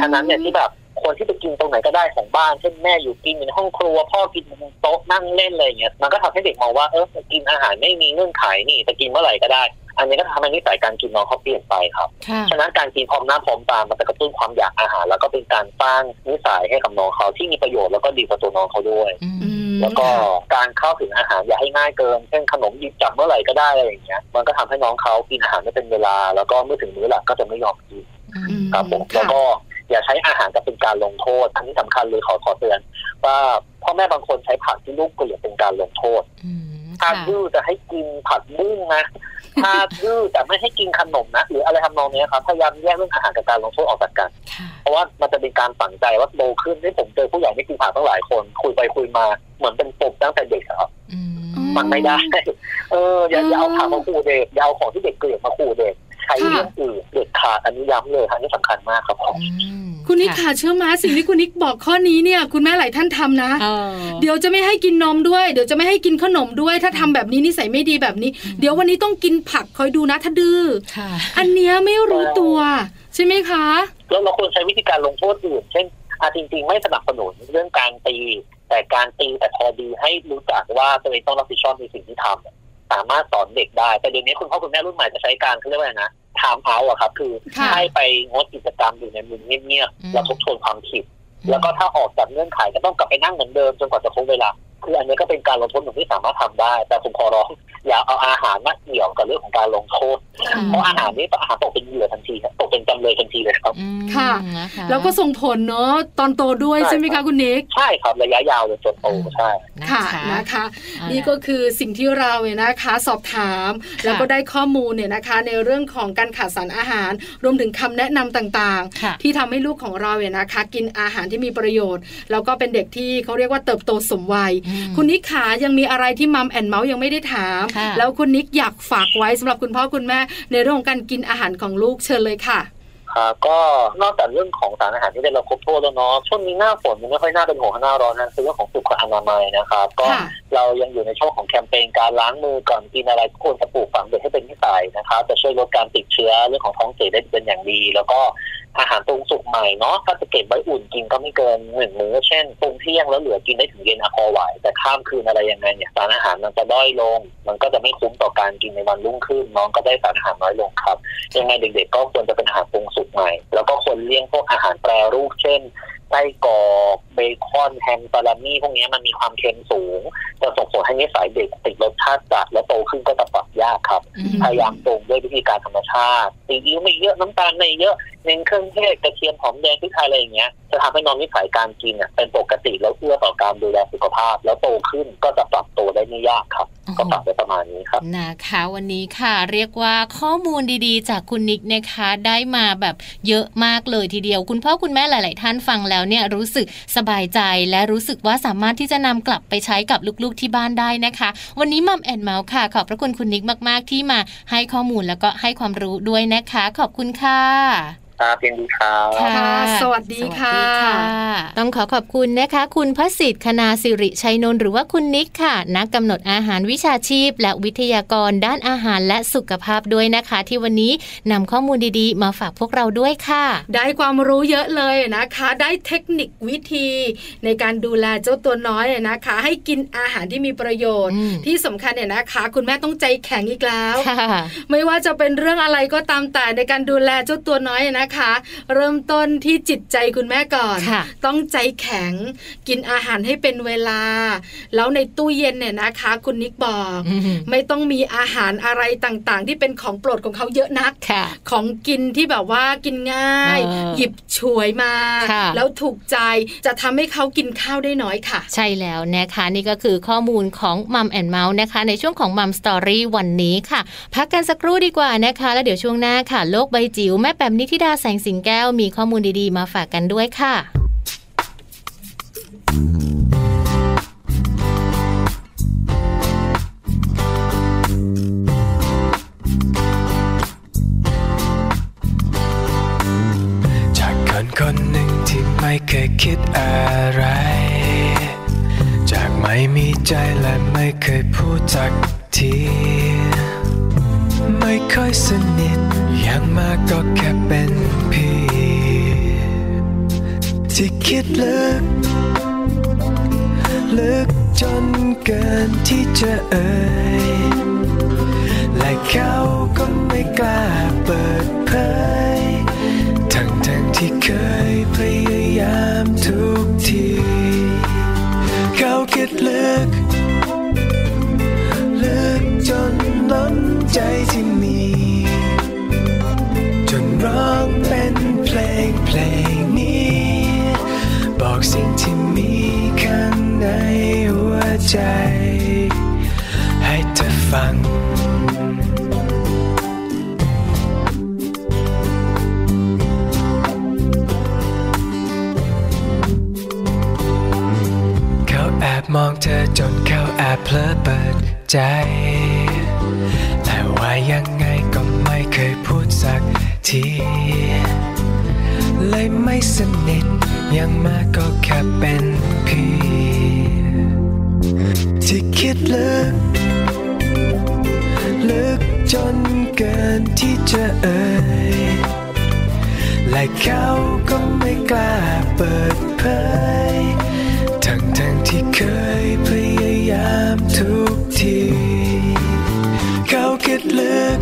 ฉะนั้นเนี่ยที่แบบคนที่ไปกินตรงไหนก็ได้ของบ้านเช่นแม่อยู่กินในห้องครัวพ่อกินบนโต๊ะนั่งเล่นอะไรอย่างเงี้ยมันก็ทำให้เด็กมองว่ากินอาหารไม่มีเงื่อนไขนี่จะกินเมื่อไหร่ก็ได้อันนี้ก็ทำให้นิสัยการกินน้องเขาเปลี่ยนไปครับฉะนั้นการกินพร้อมหน้าพร้อมตามันจะกระตุ้นความอยากอาหารแล้วก็เป็นการสร้างนิสัยให้กับน้องเขาที่มีประโยชน์แล้วก็ดีต่อตัวน้องเขาด้วยแล้วก็การเข้าถึงอาหารอย่าให้ง่ายเกินเช่นขนมหยิบจับเมื่อไหร่ก็ได้อะไรอย่างเงี้ยมันก็ทำให้น้องเขากินอาหารไม่เป็นเวลาแล้วก็เมื่อถึงมื้อหลักก็จะไม่ยอมกินครับผมแล้วก็อย่าใช้อาหารจะเป็นการลงโทษอันนี้สำคัญเลยขอเตือนว่าพ่อแม่บางคนใช้ผักที่ลูกเกลียดเป็นการลงโทษถ้าดื้อจะให้กินผักบุ้งนะถ้าดื้อแต่ไม่ให้กินขนมนะหรืออะไรทำนองนี้ครับพยายามแยกเรื่องอาหารกับการลงโทษออกจากกันเพราะว่ามันจะเป็นการฝังใจว่าโตขึ้นที่ผมเจอผู้ใหญ่ไม่กินผักตั้งหลายคนคุยไปคุยมาเหมือนเป็นปมตั้งแต่เด็กครับมันไม่ได้อย่าเอาผักมาขู่เด็กอย่าเอาของที่เด็กเกลียดมาขู่เด็กใช้เรื่องอื่นเด็ดขาดอันนี้ย้ำเลยค่ะนี่สำคัญมากครับผมคุณนิกขาเชื่อมาสิ่งที่คุณนิกบอกข้อนี้เนี่ยคุณแม่หลายท่านทำนะเดี๋ยวจะไม่ให้กินนมด้วยเดี๋ยวจะไม่ให้กินขนมด้วยถ้าทำแบบนี้นิสัยไม่ดีแบบนี้เดี๋ยววันนี้ต้องกินผักคอยดูนะถ้าดื้ออันเนี้ยไม่รู้ตัวใช่ไหมคะแล้วเราควรใช้วิธีการลงโทษอื่นเช่นจริงๆไม่สนับสนุนเรื่องการตีแต่การตีแต่พอดีให้รู้จักว่าตัวเองต้องรับผิดชอบในสิ่งที่ทำสามารถสอนเด็กได้แต่เดี๋ยวนี้คุณพ่อคุณแม่รุ่นใหม่จะใช้การเขาเรียกว่านะไทม์เอาท์อะครับคือให้ไปงดกิจกรรมอยู่ในมุมเงียบๆแล้วทบทวนความคิดแล้วก็ถ้าออกจากเงื่อนไขก็ต้องกลับไปนั่งเหมือนเดิมจนกว่าจะครบเวลา คืออันนี้ก็เป็นการลงโทษที่สามารถทำได้แต่ผมขอร้องอย่าเอาอาหารมาเกี่ยวกับเรื่องของการลงโทษเพราะอาหารนี้อาหารตกเป็นเหยื่อทันทีครับตกเป็นจำเลยทันทีเลยครับค่ะแล้วก็ส่งผลเนอะตอนโตด้วยใช่ไหมคะคุณนิกใช่ครับระยะยาวเลยจนโตใช่ค่ะนะคะนี่ก็คือสิ่งที่เราเนี่ยนะคะสอบถามแล้วก็ได้ข้อมูลเนี่ยนะคะในเรื่องของการขาดสารอาหารรวมถึงคำแนะนำต่างๆที่ทำให้ลูกของเราเนี่ยนะคะกินอาหารที่มีประโยชน์แล้วก็เป็นเด็กที่เขาเรียกว่าเติบโตสมวัยคุณนิกขายังมีอะไรที่มัมแอนเมาส์ยังไม่ได้ถามแล้วคุณนิกอยากฝากไว้สำหรับคุณพ่อคุณแม่ในเรื่องของการกินอาหารของลูกเชิญเลยค่ะก็นอกจากเรื่องของสารอาหารที่ได้เราครบถ้วนแล้วเนาะช่วงนี้หน้าฝนมันไม่ค่อยน่าเป็นห่วงหน้าร้อนนะคือเรื่องของสุขอนามัยนะครับก็เรายังอยู่ในช่วงของแคมเปญการล้างมือก่อนกินอะไรควรจะปลูกฝังเด็กให้เป็นนิสัยนะครับจะช่วยลดการติดเชื้อเรื่องของท้องเสียได้เป็นอย่างดีแล้วก็อาหารปรุงสุกใหม่เนาะถ้าจะเก็บไว้อุ่นกินก็ไม่เกินหนึ่งมื้อเช่นปรุงเที่ยงแล้วเหลือกินได้ถึงเย็นพอไหวแต่ข้ามคืนอะไรยังไงเนี่ยสารอาหารมันจะด้อยลงมันก็จะไม่คุ้มต่อการกินในวันรุ่งขึ้นน้องก็ได้สารอาหารน้อยลงครับยังไงเด็กๆก็ควรจะเป็นอาหารปรุงสุกใหม่แล้วก็ควรเลี่ยงพวกอาหารแปรรูปเช่นไส้กรอกเบคอนแฮมซาลามี่พวกนี้มันมีความเค็มสูงจะส่งผลให้นิสัยเด็กติดรสชาติจัดและโตขึ้นก็จะปรับยากครับพยายามปรุงด้วยวิธีการธรรมชาติซีอิ๊วไม่เยอะน้ำตาลไม่เยอะเน้นเครื่องเทศกระเทียมหอมแดงพริกไทยอะไรอย่างเงี้ยจะทำให้น้องนิสัยการกินเป็นปกติแล้วเอื้อต่อการดูแลสุขภาพแล้วโตขึ้นก็จะปรับตัวได้ไม่ยากครับก็ปรับได้ประมาณนี้ครับนะคะวันนี้ค่ะเรียกว่าข้อมูลดีๆจากคุณนิกนะคะได้มาแบบเยอะมากเลยทีเดียวคุณพ่อคุณแม่หลายๆท่านฟังแล้วเนี่ยรู้สึกสบายใจและรู้สึกว่าสามารถที่จะนำกลับไปใช้กับลูกๆที่บ้านได้นะคะวันนี้มัมแอนเมาส์ค่ะขอบพระคุณคุณนิกมากๆที่มาให้ข้อมูลแล้วก็ให้ความรู้ด้วยนะคะขอบคุณค่ะครับยินดีครับค่ะสวัสดีค่ะต้องขอขอบคุณนะคะคุณพสิทธิ์คณาสิริชัยนนท์หรือว่าคุณนิกค่ะนักกำหนดอาหารวิชาชีพและวิทยากรด้านอาหารและสุขภาพด้วยนะคะที่วันนี้นำข้อมูลดีๆมาฝากพวกเราด้วยค่ะได้ความรู้เยอะเลยนะคะได้เทคนิควิธีในการดูแลเจ้าตัวน้อยนะคะให้กินอาหารที่มีประโยชน์ที่สำคัญเนี่ยนะคะคุณแม่ต้องใจแข็งอีกแล้วไม่ว่าจะเป็นเรื่องอะไรก็ตามแต่ในการดูแลเจ้าตัวน้อยนะเริ่มต้นที่จิตใจคุณแม่ก่อนต้องใจแข็งกินอาหารให้เป็นเวลาแล้วในตู้เย็นเนี่ยนะคะคุณนิกบอกไม่ต้องมีอาหารอะไรต่างๆที่เป็นของโปรดของเขาเยอะนักของกินที่แบบว่ากินง่ายหยิบฉวยมาแล้วถูกใจจะทำให้เขากินข้าวได้น้อยค่ะใช่แล้วนะคะนี่ก็คือข้อมูลของมัมแอนด์เมาส์นะคะในช่วงของมัมสตอรี่วันนี้ค่ะพักกันสักครู่ดีกว่านะคะแล้วเดี๋ยวช่วงหน้าค่ะโลกใบจิ๋วแม่แปมนิธิดาแสงสิงแก้วมีข้อมูลดีๆมาฝากกันด้วยค่ะจากคนคนหนึ่งที่ไม่เคยคิดอะไรจากไม่มีใจและไม่เคยพูดสักทีไม่ค่อยสนิทอย่างมากก็แค่เป็นพี่ที่คิดลึกจนเกินที่จะเอ่ยและเขาก็ไม่กล้าเปิดเผยทั้งที่เคยพยายามทุกทีเขาคิดลึกจนล้นใจที่มีจนร้องเป็นเพลงนี้บอกสิ่งที่มีข้างในหัวใจให้เธอฟังเขาแอบมองเธอจนเขาแอบเผลอเปิดใจแต่ว่ายังไงก็ไม่เคยพูดสักทีเลยไม่สนิทยังมากก็แค่เป็นพี่ที่คิดลึกจนเกินที่จะเอ่ยและเขาก็ไม่กล้าเปิดเผยทั้งที่เคยพยายามทุกทีเขาคิดลึก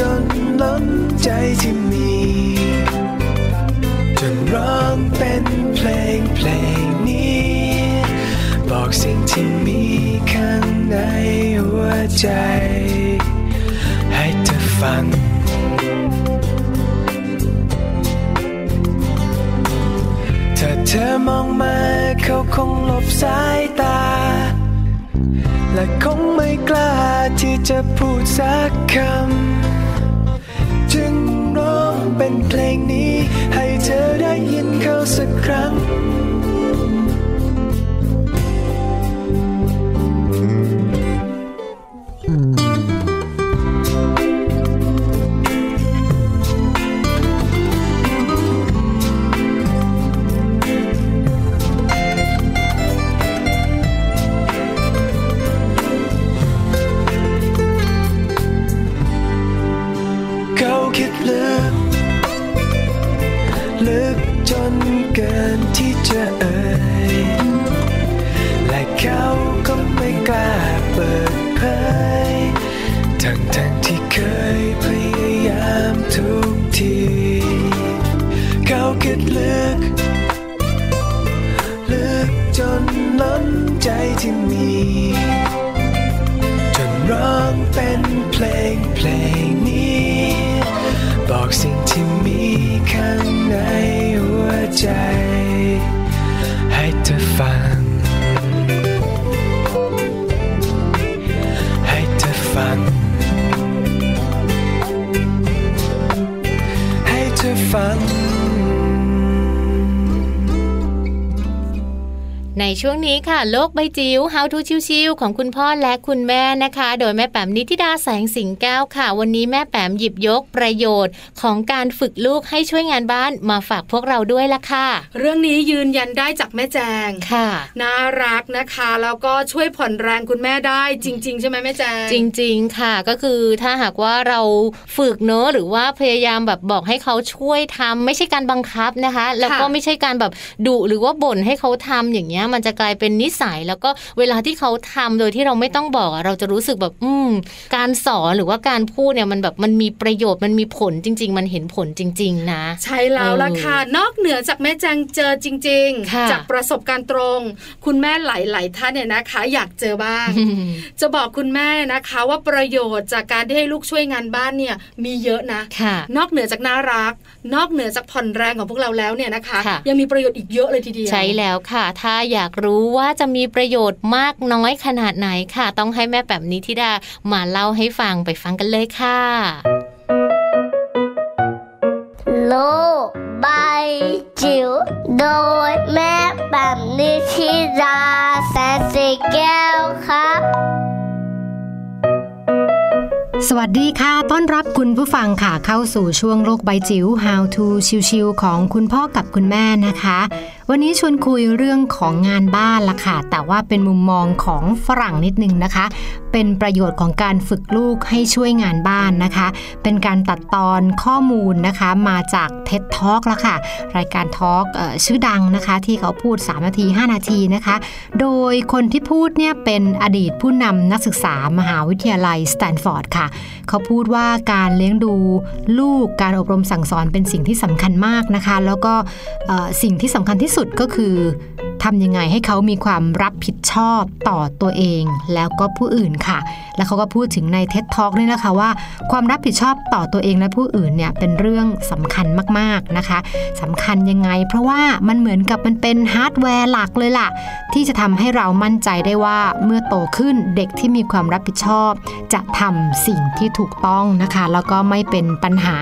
จนล้นใจที่มีจนร้องเป็นเพลงนี้ สิ่งที่มีข้างในหัวใจให้เธอฟังถ้าเธอมองมาเขาคงหลบสายตาและคงไม่กล้าที่จะพูดสักคำจึงร้องเป็นเพลงนี้ให้เธอได้ยินเขาสักครั้งในช่วงนี้ค่ะโลกใบจิ๋ว How to ชิวๆของคุณพ่อและคุณแม่นะคะโดยแม่แป๋มนิติดาแสงสิงแก้วค่ะวันนี้แม่แป๋มหยิบยกประโยชน์ของการฝึกลูกให้ช่วยงานบ้านมาฝากพวกเราด้วยละค่ะเรื่องนี้ยืนยันได้จากแม่แจงค่ะน่ารักนะคะแล้วก็ช่วยผ่อนแรงคุณแม่ได้จริงๆใช่ไหมแม่แจงจริงๆค่ะก็คือถ้าหากว่าเราฝึกเนอะหรือว่าพยายามแบบบอกให้เขาช่วยทำไม่ใช่การบังคับนะคะแล้วก็ไม่ใช่การแบบดุหรือว่าบ่นให้เขาทำอย่างเงี้ยมันจะกลายเป็นนิสัยแล้วก็เวลาที่เขาทำโดยที่เราไม่ต้องบอกเราจะรู้สึกแบบการสอนหรือว่าการพูดเนี่ยมันแบบมันมีประโยชน์มันมีผลจริงๆมันเห็นผลจริงๆนะใช่แล้วล่ะค่ะนอกเหนือจากแม่แจงเจอจริงๆจากประสบการณ์ตรงคุณแม่หลายๆท่านเนี่ยนะคะอยากเจอบ้าง จะบอกคุณแม่นะคะว่าประโยชน์จากการที่ให้ลูกช่วยงานบ้านเนี่ยมีเยอะนะนอกเหนือจากน่ารักนอกเหนือจากผ่อนแรงของพวกเราแล้วเนี่ยนะคะยังมีประโยชน์อีกเยอะเลยทีเดียวใช่แล้วค่ะถ้าอยากรู้ว่าจะมีประโยชน์มากน้อยขนาดไหนค่ะต้องให้แม่แป๋มนิธิดามาเล่าให้ฟังไปฟังกันเลยค่ะโลกใบจิ๋วโดยแม่แป๋มนิธิดาแสนสีแก้วครับสวัสดีค่ะต้อนรับคุณผู้ฟังค่ะเข้าสู่ช่วงโลกใบจิ๋ว How to ชิวๆของคุณพ่อกับคุณแม่นะคะวันนี้ชวนคุยเรื่องของงานบ้านละค่ะแต่ว่าเป็นมุมมองของฝรั่งนิดนึงนะคะเป็นประโยชน์ของการฝึกลูกให้ช่วยงานบ้านนะคะเป็นการตัดตอนข้อมูลนะคะมาจาก TED Talk ละค่ะรายการ Talk ชื่อดังนะคะที่เขาพูด3นาที5นาทีนะคะโดยคนที่พูดเนี่ยเป็นอดีตผู้นำนักศึกษามหาวิทยาลัยสแตนฟอร์ดค่ะเขาพูดว่าการเลี้ยงดูลูกการอบรมสั่งสอนเป็นสิ่งที่สำคัญมากนะคะแล้วก็สิ่งที่สำคัญที่สุดก็คือทำยังไงให้เขามีความรับผิดชอบต่อตัวเองแล้วก็ผู้อื่นค่ะแล้วเขาก็พูดถึงใน TED Talk ด้วยนะคะว่าความรับผิดชอบต่อตัวเองและผู้อื่นเนี่ยเป็นเรื่องสำคัญมากๆนะคะสำคัญยังไงเพราะว่ามันเหมือนกับมันเป็นฮาร์ดแวร์หลักเลยล่ะที่จะทำให้เรามั่นใจได้ว่าเมื่อโตขึ้นเด็กที่มีความรับผิดชอบจะทำสิ่งที่ถูกต้องนะคะแล้วก็ไม่เป็นปัญหา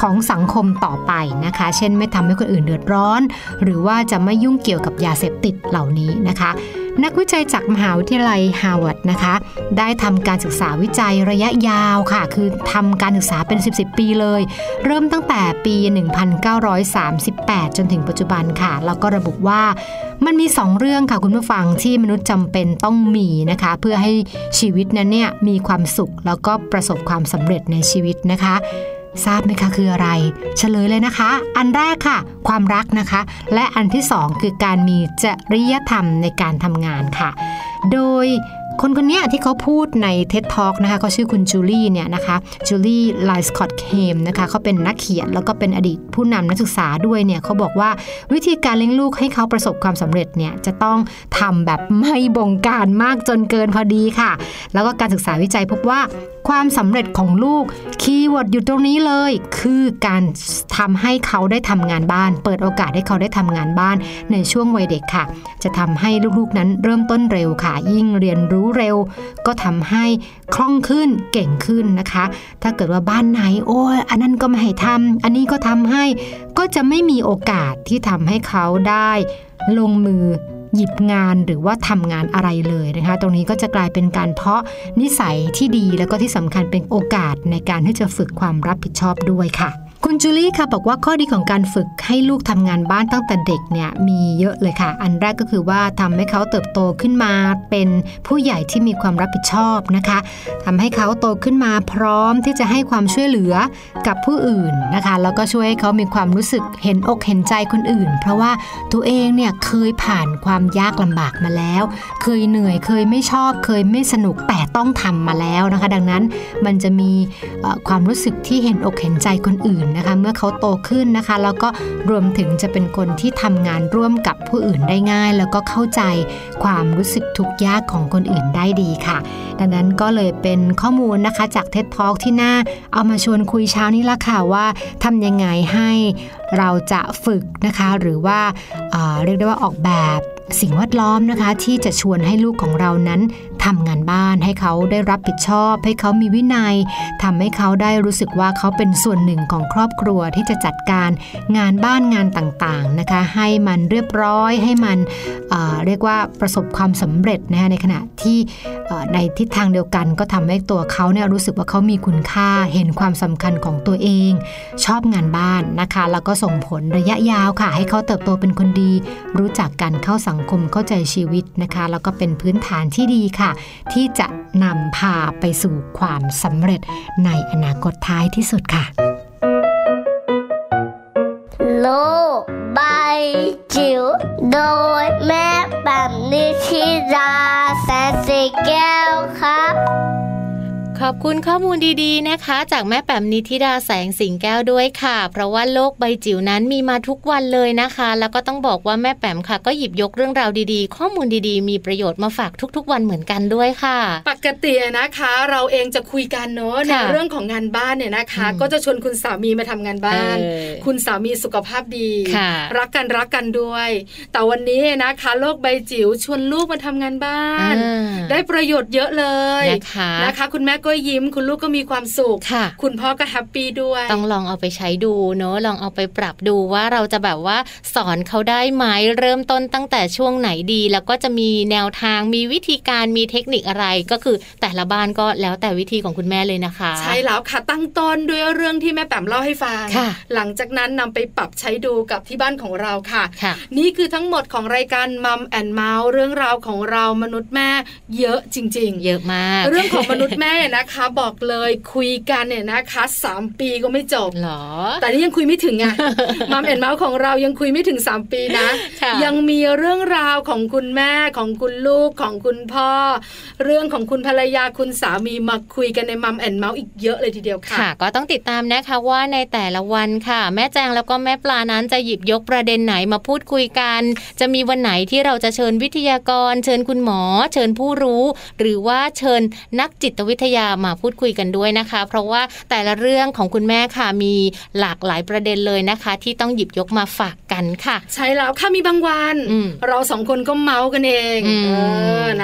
ของสังคมต่อไปนะคะเช่นไม่ทำให้คนอื่นเดือดร้อนหรือว่าจะไม่ยุ่งเกี่ยวกับยาเสพติดเหล่านี้นะคะนักวิจัยจากมหาวิทยาลัยฮาร์วาร์ดนะคะได้ทำการศึกษาวิจัยระยะยาวค่ะคือทำการศึกษาเป็น10ปีเลยเริ่มตั้งแต่ปี1938จนถึงปัจจุบันค่ะแล้วก็ระบุว่ามันมี2เรื่องค่ะคุณผู้ฟังที่มนุษย์จำเป็นต้องมีนะคะเพื่อให้ชีวิตนั้นเนี่ยมีความสุขแล้วก็ประสบความสำเร็จในชีวิตนะคะทราบไหมคะคืออะไรเฉลยเลยนะคะอันแรกค่ะความรักนะคะและอันที่2คือการมีจริยธรรมในการทำงานค่ะโดย คนคนนี้ที่เขาพูดใน TED Talk นะคะเขาชื่อคุณจูลี่เนี่ยนะคะจูลี่ไลสคอตเคมนะคะเขาเป็นนักเขียนแล้วก็เป็นอดีตผู้นำนักศึกษาด้วยเนี่ยเขาบอกว่าวิธีการเลี้ยงลูกให้เขาประสบความสำเร็จเนี่ยจะต้องทำแบบไม่บงการมากจนเกินพอดีค่ะแล้วก็การศึกษาวิจัยพบว่าความสำเร็จของลูกคีย์เวิร์ดอยู่ตรงนี้เลยคือการทำให้เขาได้ทำงานบ้านเปิดโอกาสให้เขาได้ทำงานบ้านในช่วงวัยเด็กค่ะจะทำให้ลูกๆนั้นเริ่มต้นเร็วค่ะยิ่งเรียนรู้เร็วก็ทำให้คล่องขึ้นเก่งขึ้นนะคะถ้าเกิดว่าบ้านไหนโอ้ยอันนั้นก็ไม่ให้ทำอันนี้ก็ทำให้ก็จะไม่มีโอกาสที่ทำให้เขาได้ลงมือหยิบงานหรือว่าทำงานอะไรเลยนะคะตรงนี้ก็จะกลายเป็นการเพาะนิสัยที่ดีแล้วก็ที่สำคัญเป็นโอกาสในการที่จะฝึกความรับผิดชอบด้วยค่ะคุณจูลี่ค่ะบอกว่าข้อดีของการฝึกให้ลูกทำงานบ้านตั้งแต่เด็กเนี่ยมีเยอะเลยค่ะอันแรกก็คือว่าทำให้เขาเติบโตขึ้นมาเป็นผู้ใหญ่ที่มีความรับผิดชอบนะคะทำให้เขาโตขึ้นมาพร้อมที่จะให้ความช่วยเหลือกับผู้อื่นนะคะแล้วก็ช่วยให้เขามีความรู้สึกเห็นอกเห็นใจคนอื่นเพราะว่าตัวเองเนี่ยเคยผ่านความยากลำบากมาแล้วเคยเหนื่อยเคยไม่ชอบเคยไม่สนุกแต่ต้องทำมาแล้วนะคะดังนั้นมันจะมีความรู้สึกที่เห็นอกเห็นใจคนอื่นนะคะเมื่อเขาโตขึ้นนะคะแล้วก็รวมถึงจะเป็นคนที่ทำงานร่วมกับผู้อื่นได้ง่ายแล้วก็เข้าใจความรู้สึกทุกข์ยากของคนอื่นได้ดีค่ะดังนั้นก็เลยเป็นข้อมูลนะคะจาก TED Talk ที่น่าเอามาชวนคุยเช้านี้ละค่ะว่าทำยังไงให้เราจะฝึกนะคะหรือว่าเรียกได้ว่าออกแบบสิ่งแวดล้อมนะคะที่จะชวนให้ลูกของเรานั้นทำงานบ้านให้เขาได้รับผิดชอบให้เขามีวินัยทำให้เขาได้รู้สึกว่าเขาเป็นส่วนหนึ่งของครอบครัวที่จะจัดการงานบ้านงานต่างๆนะคะให้มันเรียบร้อยให้มันเรียกว่าประสบความสำเร็จนะคะในขณะที่ในทิศทางเดียวกันก็ทำให้ตัวเขาเนี่ยรู้สึกว่าเขามีคุณค่าเห็นความสำคัญของตัวเองชอบงานบ้านนะคะแล้วก็ส่งผลระยะยาวค่ะให้เขาเติบโตเป็นคนดีรู้จักการเข้าสังคมเข้าใจชีวิตนะคะแล้วก็เป็นพื้นฐานที่ดีค่ะที่จะนำพาไปสู่ความสำเร็จในอนาคตท้ายที่สุดค่ะโลกใบจิ๋วโดยแม่แบบนิชิราแสนสีแก้วครับขอบคุณข้อมูลดีๆนะคะจากแม่แป๋มนิธิดาแสงสิงแก้วด้วยค่ะเพราะว่าโลกใบจิ๋วนั้นมีมาทุกวันเลยนะคะแล้วก็ต้องบอกว่าแม่แป๋มค่ะก็หยิบยกเรื่องราวดีๆข้อมูลดีๆมีประโยชน์มาฝากทุกๆวันเหมือนกันด้วยค่ะปกตินะคะเราเองจะคุยกันเนาะในเรื่องของงานบ้านเนี่ยนะคะก็จะชวนคุณสามีมาทำงานบ้านคุณสามีสุขภาพดีรักกันด้วยแต่วันนี้นะคะโลกใบจิ๋วชวนลูกมาทำงานบ้านได้ประโยชน์เยอะเลยนะคะคุณแม่ก็ยิ้มคุณลูกก็มีความสุข คุณพ่อก็แฮปปี้ด้วยต้องลองเอาไปใช้ดูเนอะลองเอาไปปรับดูว่าเราจะแบบว่าสอนเขาได้ไหมเริ่มต้นตั้งแต่ช่วงไหนดีแล้วก็จะมีแนวทางมีวิธีการมีเทคนิคอะไรก็คือแต่ละบ้านก็แล้วแต่วิธีของคุณแม่เลยนะคะใช่แล้วค่ะตั้งต้นด้วยเรื่องที่แม่แป๋มเล่าให้ฟังหลังจากนั้นนำไปปรับใช้ดูกับที่บ้านของเราค่ะนี่คือทั้งหมดของรายการ Mom and Mouth เรื่องราวของเรามนุษย์แม่เยอะจริงๆเยอะมากเรื่องของมนุษย์แม่นะคะบอกเลยคุยกันเนี่ยนะคะ3ปีก็ไม่จบหรอแต่นี่ยังคุยไม่ถึงไง Mom and Mouth ของเรายังคุยไม่ถึง3ปีนะ ยังมีเรื่องราวของคุณแม่ของคุณลูกของคุณพ่อเรื่องของคุณภรรยาคุณสามีมาคุยกันใน Mom and Mouth อีกเยอะเลยทีเดียวค่ะค่ะก็ต้องติดตามนะคะว่าในแต่ละวันค่ะแม่แจงแล้วก็แม่ปลานั้นจะหยิบยกประเด็นไหนมาพูดคุยกันจะมีวันไหนที่เราจะเชิญวิทยากรเชิญคุณหมอเชิญผู้รู้หรือว่าเชิญนักจิตวิทยามาพูดคุยกันด้วยนะคะเพราะว่าแต่ละเรื่องของคุณแม่ค่ะมีหลากหลายประเด็นเลยนะคะที่ต้องหยิบยกมาฝากกันค่ะใช่แล้วค่ะมีบางวันเราสองคนก็เมาส์กันเอง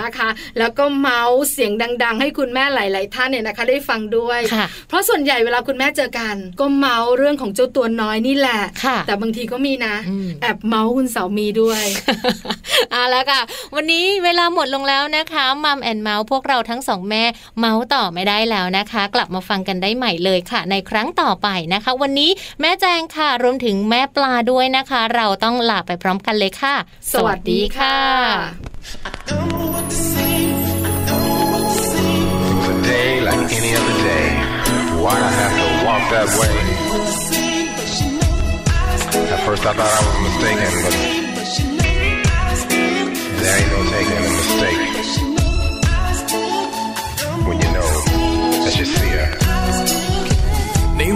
นะคะแล้วก็เมาส์เสียงดังๆให้คุณแม่หลายๆท่านเนี่ยนะคะได้ฟังด้วยเพราะส่วนใหญ่เวลาคุณแม่เจอกันก็เมาส์เรื่องของเจ้าตัวน้อยนี่แหละแต่บางทีก็มีนะแอบเมาส์คุณสามีด้วย เอาละค่ะวันนี้เวลาหมดลงแล้วนะคะมัมแอนเมาส์พวกเราทั้งสองแม่เมาส์ต่อไม่ได้แล้วนะคะกลับมาฟังกันได้ใหม่เลยค่ะในครั้งต่อไปนะคะวันนี้แม่แจงค่ะรวมถึงแม่ปลาด้วยนะคะเราต้องลาไปพร้อมกันเลยค่ะสวัสดีค่ะ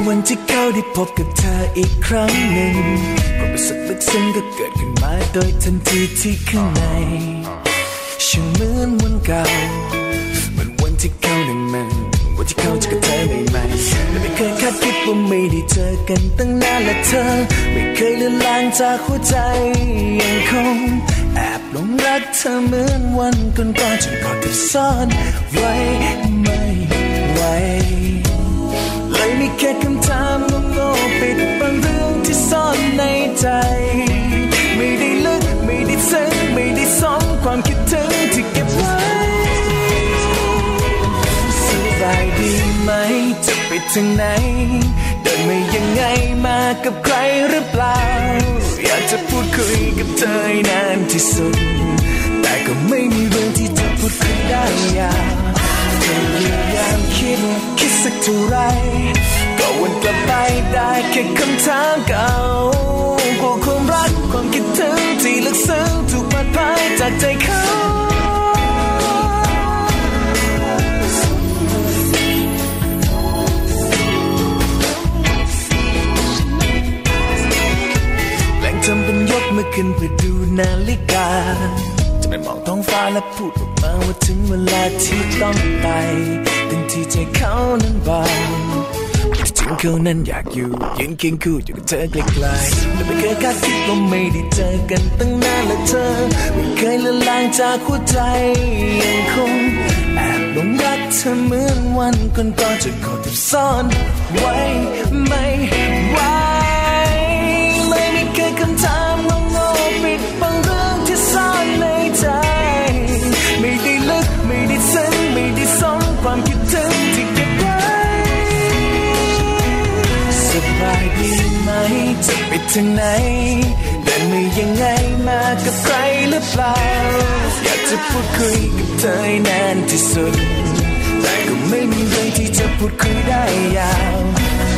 วันที่เขาได้พบกับเธออีกครั้งหนึ่งความรู้สึกลึกซึ้งก็เกิดขึ้นมาโดยทันทีที่ข้างในช่างเหมือนวันเก่าเหมือนวันที่เขาหนึ่งมันวันที่เขาจะกับเธอใหม่ๆและไม่เคยคาดคิดว่าไม่ได้เจอกันตั้งนานและเธอไม่เคยเลือนลางจากหัวใจยังคงแอบหลงรักเธอเหมือนวันก่อนๆจนกอดที่ซ่อนไว้ไม่ไหวเลยมีแค่คำถามโง่ๆปิดบังเรื่องที่ซ่อนในใจไม่ได้ลึกไม่ได้ซึ้งไม่ได้ซ่อนความคิดถึงที่เก็บไว้สบายดีไหมจะไปถึงไหนเดินมายังไงมากับใครหรือเปล่าอยากจะพูดคุยกับเธอให้นานที่สุดแต่ก็ไม่มีเรื่องที่จะพูดคุยได้ยาวเธอพยายามคิดสักเท่าไรก็วนกลับไปได้แค่คำถามเก่าความรักความคิดถึงที่ลึกซึ้งถูกปาดพายจากใจเขาแหล่งจำเป็นยกมือขึ้นเพื่อดูนาฬิกาจะไม่มองท้องฟ้าและพูดออกมาว่าถึงเวลาที่ต้องไปทันทีใจเขานั้นเบาจริงเขานั้นอยากอยู่ยืนเคียงคู่อยู่กับเธอไกลๆแต่ไม่เคยคาดคิดว่าไม่ได้เจอกันตั้งนานและเธอไม่เคยละลางจากหัวใจยังคงแอบหลงรักเธอเหมือนวันก่อนๆจนขอเก็บซ่อนไว้ไม่ไหวไม่มีเคยคำถามโง่ๆปิดบังเรื่องที่ซ่อนในใจไม่ได้ลึกไม่ได้ซึ้งไม่ได้ซ่อนความคิดถึงที่เก็บไว้สบายดีไหมจะไปถึงไหนเดินมายังไงมากับใครหรือเปล่าอยากจะพูดคุยกับเธอให้นานที่สุดแต่ก็ไม่มีเรื่องที่จะพูดคุยได้ยาว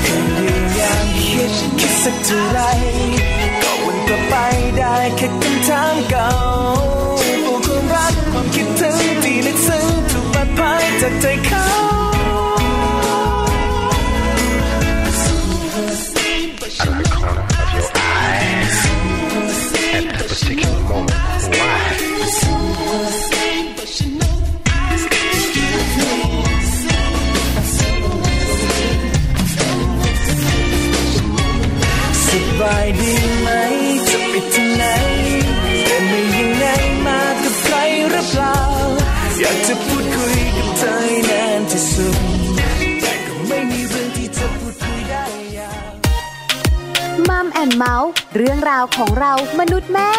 แค่พยายามคิดสักเท่าไรก็วนกลับไปได้แค่คำถามเก่าความรักความคิดถึงที่ลึกซึ้งถูกปาดพายจากใจเขาParticular moment. Why? Survive the night, to be tonight. Then we unite, ma to play or blow. อยากจะพูดคุยกับเธอให้นานที่สุดแต่ก็ไม่มีเรื่องที่จะพูดคุยได้ยาว Mom and Mouth เรื่องราวของเรามนุษย์แม่